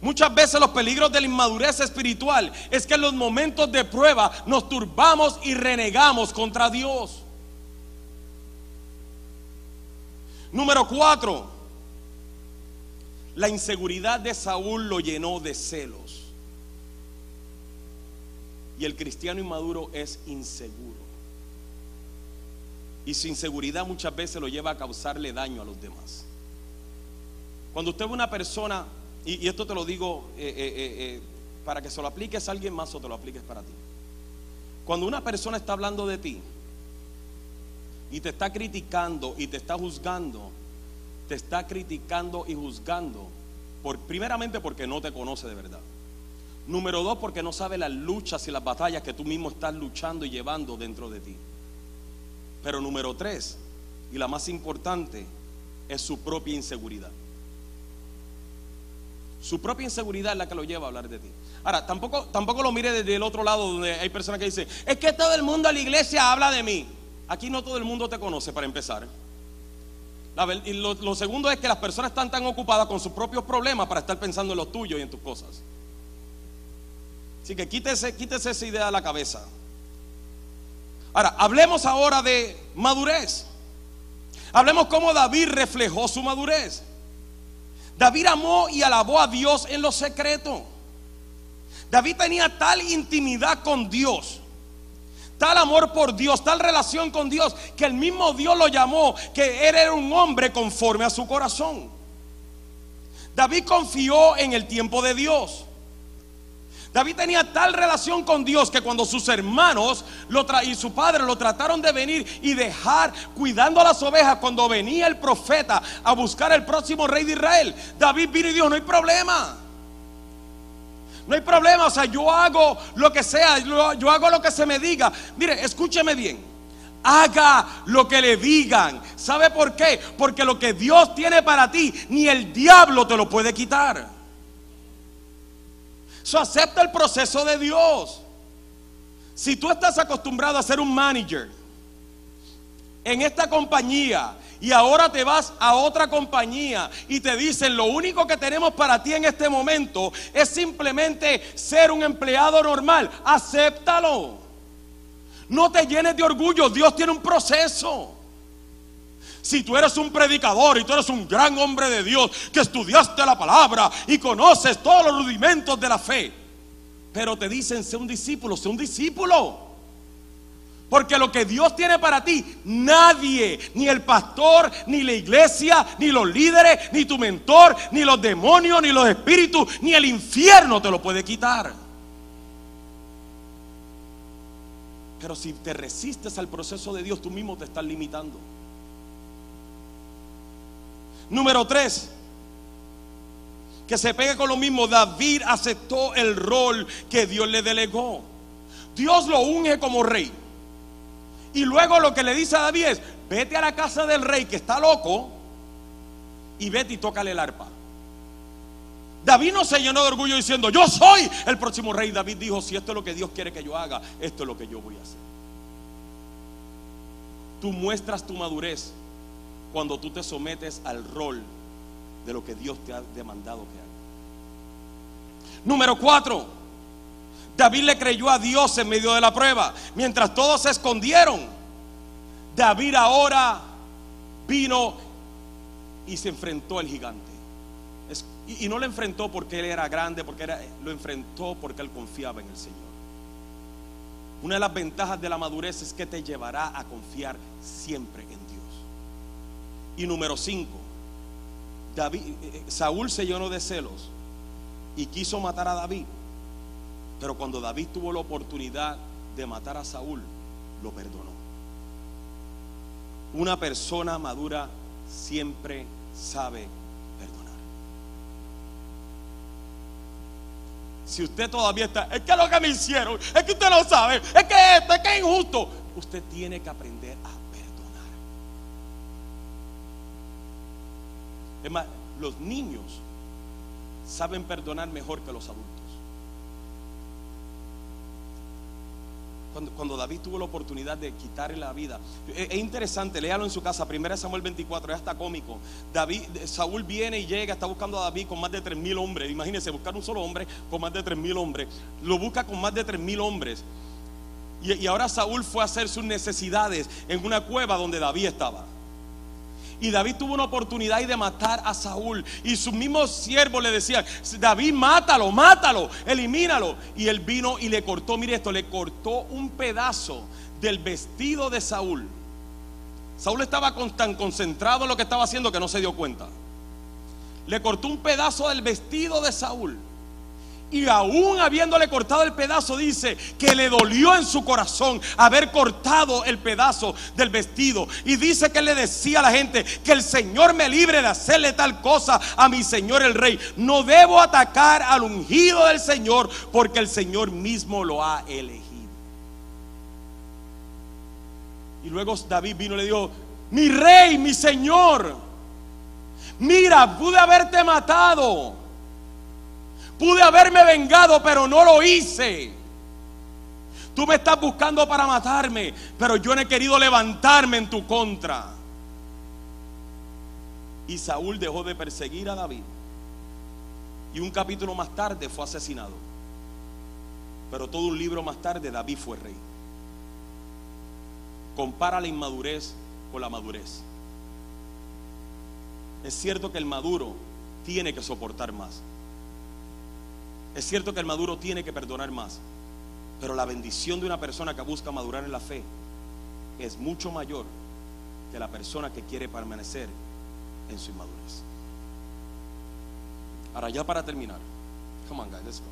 Muchas veces los peligros de la inmadurez espiritual es que en los momentos de prueba nos turbamos y renegamos contra Dios. Número 4, la inseguridad de Saúl lo llenó de celos. Y el cristiano inmaduro es inseguro. Y su inseguridad muchas veces lo lleva a causarle daño a los demás. Cuando usted ve una persona, y esto te lo digo para que se lo apliques a alguien más o te lo apliques para ti. Cuando una persona está hablando de ti y te está criticando y te está juzgando, te está criticando y juzgando primeramente porque no te conoce de verdad. Número 2, porque no sabe las luchas y las batallas que tú mismo estás luchando y llevando dentro de ti. Pero número 3, y la más importante, es su propia inseguridad. Su propia inseguridad es la que lo lleva a hablar de ti. Ahora, tampoco lo mire desde el otro lado, donde hay personas que dicen: es que todo el mundo en la iglesia habla de mí. Aquí no todo el mundo te conoce, para empezar. Y lo segundo es que las personas están tan ocupadas con sus propios problemas para estar pensando en los tuyos y en tus cosas. Así que quítese esa idea de la cabeza. Ahora, hablemos ahora de madurez. Hablemos cómo David reflejó su madurez. David amó y alabó a Dios en lo secreto. David tenía tal intimidad con Dios, tal amor por Dios, tal relación con Dios, que el mismo Dios lo llamó, que él era un hombre conforme a su corazón. David confió en el tiempo de Dios. David tenía tal relación con Dios que cuando sus hermanos y su padre lo trataron de venir y dejar cuidando a las ovejas, cuando venía el profeta a buscar al próximo rey de Israel, David vino y dijo: no hay problema. No hay problema, o sea, yo hago lo que sea, yo hago lo que se me diga. Mire, escúcheme bien, haga lo que le digan. ¿Sabe por qué? Porque lo que Dios tiene para ti, ni el diablo te lo puede quitar. Eso acepta el proceso de Dios. Si tú estás acostumbrado a ser un manager en esta compañía y ahora te vas a otra compañía y te dicen: lo único que tenemos para ti en este momento es simplemente ser un empleado normal, acéptalo. No te llenes de orgullo, Dios tiene un proceso. Si tú eres un predicador y tú eres un gran hombre de Dios que estudiaste la palabra y conoces todos los rudimentos de la fe, pero te dicen: sé un discípulo, sé un discípulo. Porque lo que Dios tiene para ti, nadie, ni el pastor, ni la iglesia, ni los líderes, ni tu mentor, ni los demonios, ni los espíritus, ni el infierno te lo puede quitar. Pero si te resistes al proceso de Dios, tú mismo te estás limitando. Número 3, que se pegue con lo mismo: David aceptó el rol que Dios le delegó. Dios lo unge como rey, y luego lo que le dice a David es: vete a la casa del rey que está loco y vete y tócale el arpa. David no se llenó de orgullo diciendo: yo soy el próximo rey. David dijo: si esto es lo que Dios quiere que yo haga, esto es lo que yo voy a hacer. Tú muestras tu madurez cuando tú te sometes al rol de lo que Dios te ha demandado que haga. Número 4, David le creyó a Dios en medio de la prueba. Mientras todos se escondieron, David ahora vino y se enfrentó al gigante. Y no lo enfrentó porque él era grande, lo enfrentó porque él confiaba en el Señor. Una de las ventajas de la madurez es que te llevará a confiar siempre en Dios. Y número 5, Saúl se llenó de celos y quiso matar a David. Pero cuando David tuvo la oportunidad de matar a Saúl, lo perdonó. Una persona madura siempre sabe perdonar. Si usted todavía está: es que lo que me hicieron, es que usted no sabe, es que esto, es que es injusto. Usted tiene que aprender a perdonar. Es más, los niños saben perdonar mejor que los adultos. cuando David tuvo la oportunidad de quitarle la vida. Es interesante, léalo en su casa, 1 Samuel 24, es hasta cómico. Saúl viene y llega, está buscando a David con más de 3,000 hombres. Imagínense, buscar un solo hombre con más de 3,000 hombres. Lo busca con más de 3,000 hombres. Y ahora Saúl fue a hacer sus necesidades en una cueva donde David estaba. Y David tuvo una oportunidad de matar a Saúl. Y sus mismos siervos le decían: David, mátalo, mátalo, elimínalo. Y él vino y le cortó, mire esto, le cortó un pedazo del vestido de Saúl. Saúl estaba tan concentrado en lo que estaba haciendo que no se dio cuenta. Le cortó un pedazo del vestido de Saúl. Y aún habiéndole cortado el pedazo, dice que le dolió en su corazón haber cortado el pedazo del vestido. Y dice que le decía a la gente: que el Señor me libre de hacerle tal cosa a mi Señor el Rey. No debo atacar al ungido del Señor, porque el Señor mismo lo ha elegido. Y luego David vino y le dijo: mi Rey, mi Señor, mira, pude haberte matado, pude haberme vengado, pero no lo hice. Tú me estás buscando para matarme, pero yo no he querido levantarme en tu contra. Y Saúl dejó de perseguir a David. Y un capítulo más tarde fue asesinado. Pero todo un libro más tarde David fue rey. Compara la inmadurez con la madurez. Es cierto que el maduro tiene que soportar más. Es cierto que el maduro tiene que perdonar más, pero la bendición de una persona que busca madurar en la fe es mucho mayor que la persona que quiere permanecer en su inmadurez. Ahora, ya para terminar, come on guys, let's go.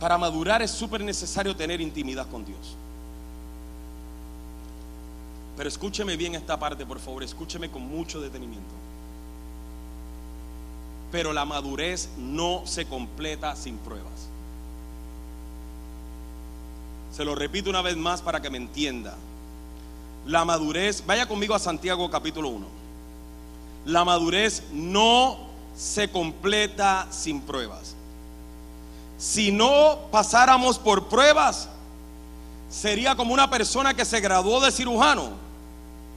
Para madurar es súper necesario tener intimidad con Dios. Pero escúcheme bien esta parte, por favor, escúcheme con mucho detenimiento. Pero la madurez no se completa sin pruebas. Se lo repito una vez más para que me entienda. La madurez, vaya conmigo a Santiago capítulo 1. La madurez no se completa sin pruebas. Si no pasáramos por pruebas, sería como una persona que se graduó de cirujano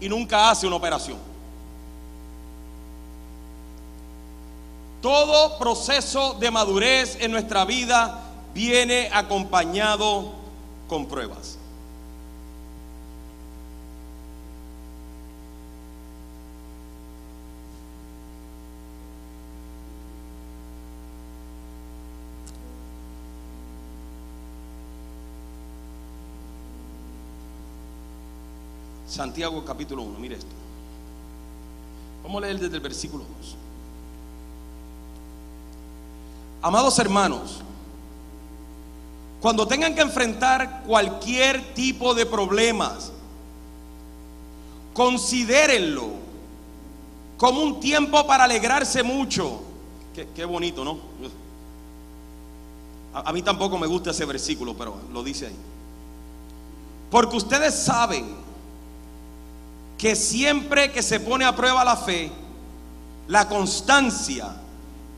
y nunca hace una operación. Todo proceso de madurez en nuestra vida viene acompañado con pruebas. Santiago capítulo 1, mire esto. Vamos a leer desde el versículo 2. Amados hermanos, cuando tengan que enfrentar cualquier tipo de problemas, considérenlo como un tiempo para alegrarse mucho. Qué bonito, ¿no? A mí tampoco me gusta ese versículo, pero lo dice ahí. Porque ustedes saben que siempre que se pone a prueba la fe, la constancia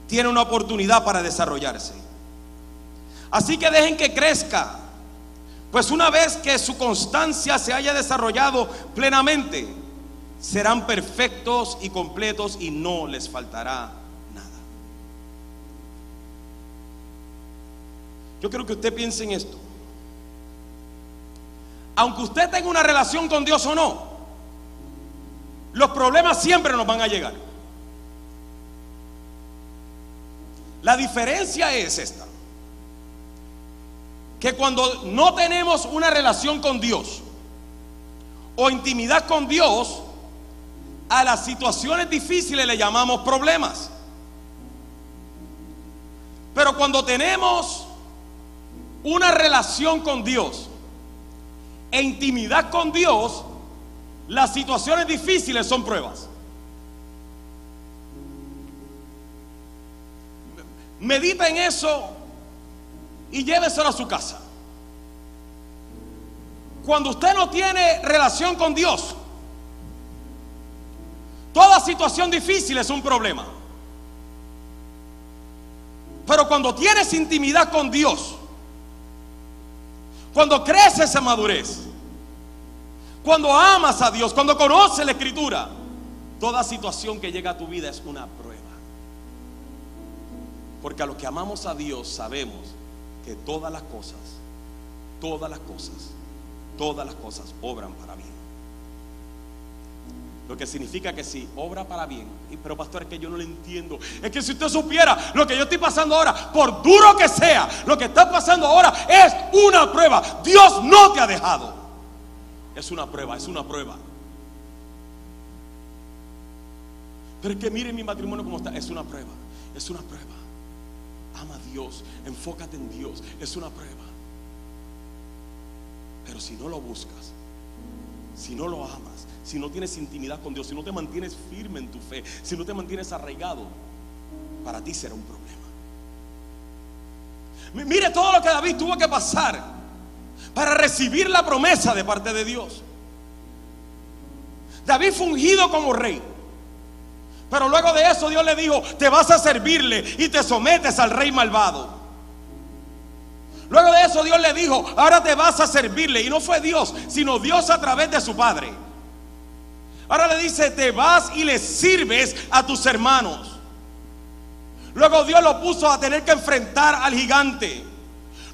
tiene una oportunidad para desarrollarse. Así que dejen que crezca, pues una vez que su constancia se haya desarrollado plenamente, serán perfectos y completos y no les faltará nada. Yo quiero que usted piense en esto. Aunque usted tenga una relación con Dios o no, los problemas siempre nos van a llegar. La diferencia es esta: que cuando no tenemos una relación con Dios o intimidad con Dios, a las situaciones difíciles le llamamos problemas. Pero cuando tenemos una relación con Dios e intimidad con Dios, las situaciones difíciles son pruebas. Medita en eso y lléveselo a su casa. Cuando usted no tiene relación con Dios, toda situación difícil es un problema. Pero cuando tienes intimidad con Dios Cuando creces en madurez, cuando amas a Dios, cuando conoces la Escritura, toda situación que llega a tu vida es una prueba. Porque a los que amamos a Dios sabemos que todas las cosas obran para bien. Lo que significa que si obra para bien. Pero pastor, es que yo no lo entiendo. Es que si usted supiera lo que yo estoy pasando ahora, por duro que sea, lo que está pasando ahora es una prueba. Dios no te ha dejado. Es una prueba. Pero es que mire mi matrimonio como está. Es una prueba. Ama a Dios, enfócate en Dios. Es una prueba. Pero si no lo buscas, si no lo amas, si no tienes intimidad con Dios, si no te mantienes firme en tu fe, si no te mantienes arraigado, para ti será un problema. Mire todo lo que David tuvo que pasar para recibir la promesa de parte de Dios. David fue ungido como rey, pero luego de eso Dios le dijo: te vas a servirle y te sometes al rey malvado. Luego de eso Dios le dijo: ahora te vas a servirle. Y no fue Dios, sino Dios a través de su padre. Ahora le dice: te vas y le sirves a tus hermanos. Luego Dios lo puso a tener que enfrentar al gigante.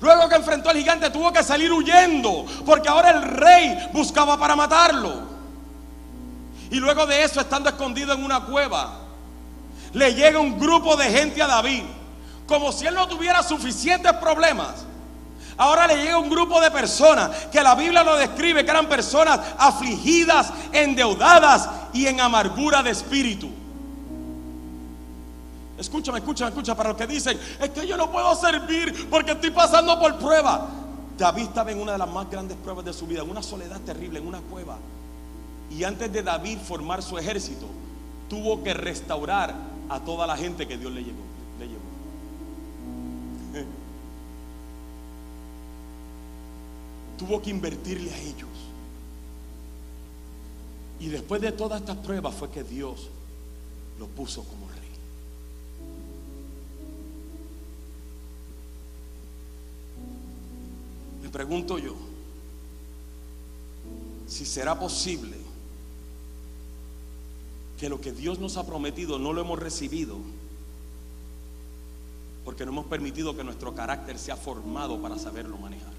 Luego que enfrentó al gigante tuvo que salir huyendo, porque ahora el rey buscaba para matarlo. Y luego de eso, estando escondido en una cueva, le llega un grupo de gente a David. Como si él no tuviera suficientes problemas, ahora le llega un grupo de personas que la Biblia lo describe, que eran personas afligidas, endeudadas y en amargura de espíritu. Escúchame, para los que dicen: es que yo no puedo servir porque estoy pasando por prueba. David estaba en una de las más grandes pruebas de su vida, en una soledad terrible, en una cueva. Y antes de David formar su ejército, tuvo que restaurar a toda la gente que Dios le llevó. Tuvo que invertirle a ellos. Y después de todas estas pruebas fue que Dios lo puso como rey. Me pregunto yo si será posible que lo que Dios nos ha prometido no lo hemos recibido porque no hemos permitido que nuestro carácter sea formado para saberlo manejar.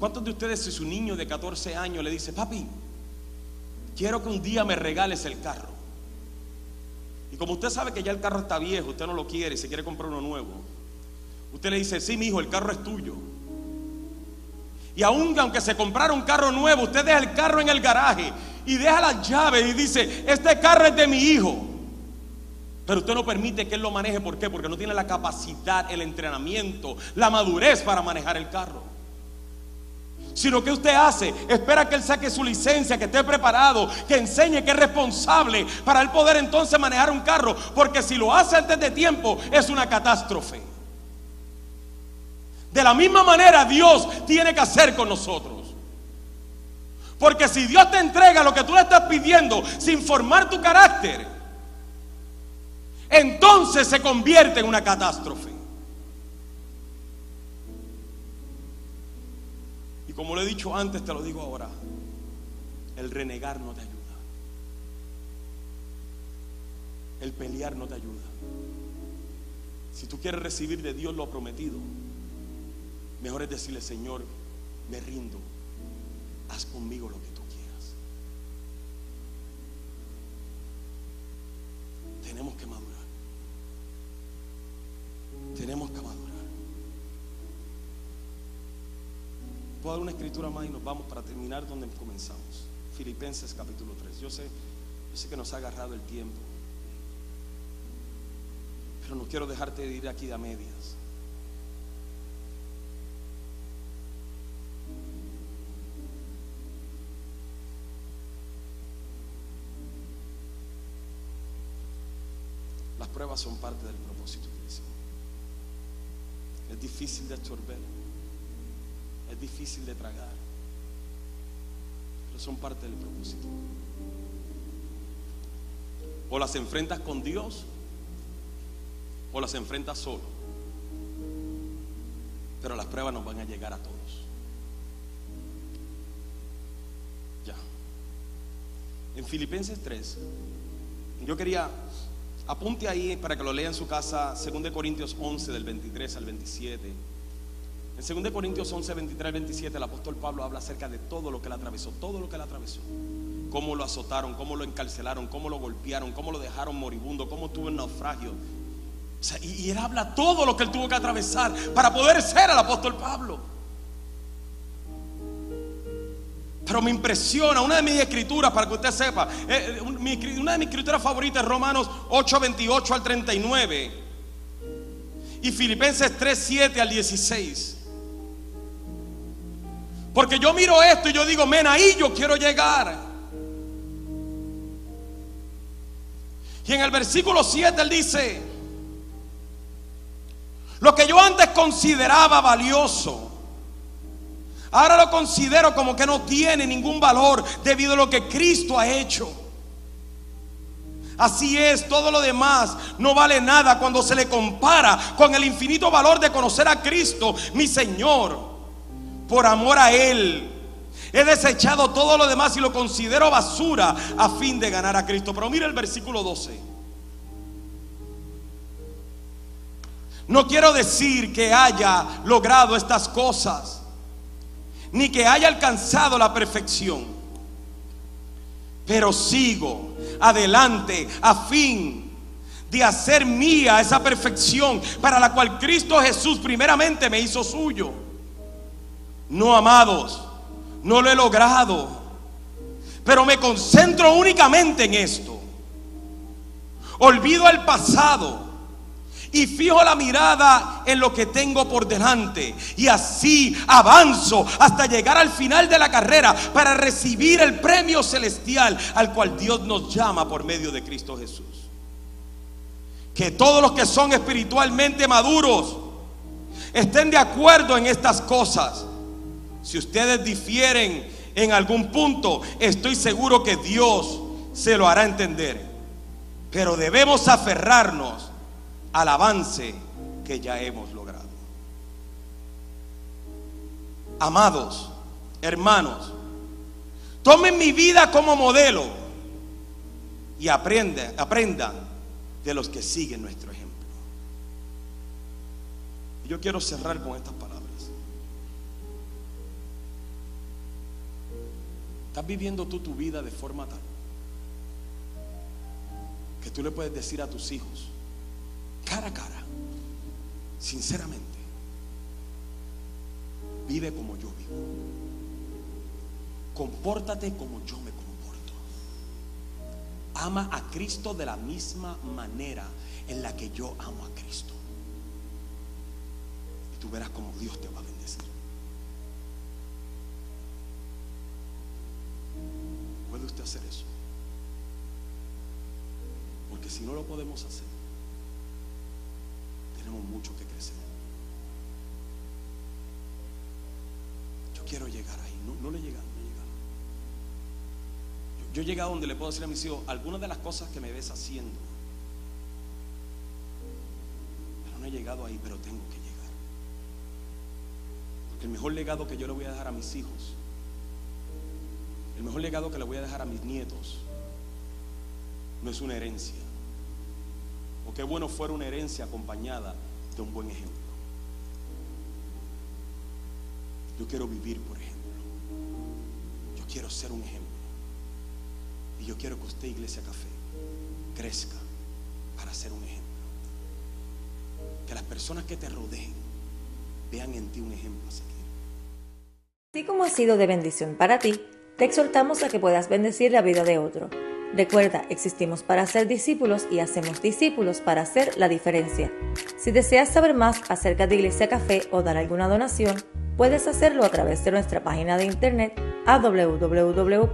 ¿Cuántos de ustedes, si su niño de 14 años le dice: papi, quiero que un día me regales el carro? Y como usted sabe que ya el carro está viejo, usted no lo quiere y se quiere comprar uno nuevo, usted le dice: sí, mi hijo, el carro es tuyo. Y aunque se comprara un carro nuevo, usted deja el carro en el garaje y deja las llaves y dice: este carro es de mi hijo. Pero usted no permite que él lo maneje. ¿Por qué? Porque no tiene la capacidad, el entrenamiento, la madurez para manejar el carro. Sino que usted hace, espera que él saque su licencia, que esté preparado, que enseñe que es responsable, para él poder entonces manejar un carro. Porque si lo hace antes de tiempo, es una catástrofe. De la misma manera Dios tiene que hacer con nosotros. Porque si Dios te entrega lo que tú le estás pidiendo sin formar tu carácter, entonces se convierte en una catástrofe. Como lo he dicho antes, te lo digo ahora: el renegar no te ayuda, el pelear no te ayuda. Si tú quieres recibir de Dios lo prometido, mejor es decirle: Señor, me rindo, haz conmigo lo que tú quieras. Tenemos que madurar. Puedo dar una escritura más y nos vamos para terminar donde comenzamos. Filipenses capítulo 3. Yo sé que nos ha agarrado el tiempo, pero no quiero dejarte de ir aquí de a medias. Las pruebas son parte del propósito de Dios. Es difícil de absorber, es difícil de tragar, pero son parte del propósito. O las enfrentas con Dios o las enfrentas solo, pero las pruebas nos van a llegar a todos. Ya. En Filipenses 3, yo quería, apunte ahí para que lo lea en su casa, 2 Corintios 11 del 23 al 27. En 2 Corintios 11, 23 al 27 el apóstol Pablo habla acerca de todo lo que él atravesó, todo lo que él atravesó. Cómo lo azotaron, cómo lo encarcelaron, cómo lo golpearon, cómo lo dejaron moribundo, cómo tuvo el naufragio. O sea, y él habla todo lo que él tuvo que atravesar para poder ser el apóstol Pablo. Pero me impresiona una de mis escrituras, para que usted sepa, una de mis escrituras favoritas es Romanos 8, 28 al 39 y Filipenses 3, 7 al 16. Porque yo miro esto y yo digo, men, ahí yo quiero llegar. Y en el versículo 7 él dice: lo que yo antes consideraba valioso, ahora lo considero como que no tiene ningún valor debido a lo que Cristo ha hecho. Así es, todo lo demás no vale nada cuando se le compara con el infinito valor de conocer a Cristo, mi Señor. Por amor a Él, he desechado todo lo demás y lo considero basura a fin de ganar a Cristo. Pero mira el versículo 12. No quiero decir que haya logrado estas cosas, ni que haya alcanzado la perfección, pero sigo adelante a fin de hacer mía esa perfección para la cual Cristo Jesús primeramente me hizo suyo. No, amados, no lo he logrado, pero me concentro únicamente en esto. Olvido el pasado y fijo la mirada en lo que tengo por delante, y así avanzo hasta llegar al final de la carrera para recibir el premio celestial al cual Dios nos llama por medio de Cristo Jesús. Que todos los que son espiritualmente maduros estén de acuerdo en estas cosas. Si ustedes difieren en algún punto, estoy seguro que Dios se lo hará entender. Pero debemos aferrarnos al avance que ya hemos logrado. Amados hermanos, tomen mi vida como modelo y aprendan de los que siguen nuestro ejemplo. Yo quiero cerrar con estas palabras. ¿Estás viviendo tú tu vida de forma tal que tú le puedes decir a tus hijos, cara a cara, sinceramente, vive como yo vivo, compórtate como yo me comporto, ama a Cristo de la misma manera en la que yo amo a Cristo? Y tú verás como Dios te va a bendecir. ¿Puede usted hacer eso? Porque si no lo podemos hacer, tenemos mucho que crecer. Yo quiero llegar ahí. No he llegado. Yo he llegado donde le puedo decir a mis hijos algunas de las cosas que me ves haciendo, pero no he llegado ahí, pero tengo que llegar. Porque el mejor legado que yo le voy a dejar a mis hijos, el mejor legado que le voy a dejar a mis nietos, no es una herencia. O qué bueno fuera una herencia acompañada de un buen ejemplo. Yo quiero vivir por ejemplo. Yo quiero ser un ejemplo. Y yo quiero que usted, Iglesia Café, crezca para ser un ejemplo. Que las personas que te rodeen vean en ti un ejemplo a seguir. Así como ha sido de bendición para ti, te exhortamos a que puedas bendecir la vida de otro. Recuerda, existimos para ser discípulos y hacemos discípulos para hacer la diferencia. Si deseas saber más acerca de Iglesia Café o dar alguna donación, puedes hacerlo a través de nuestra página de internet a www.iglesiacafé.com.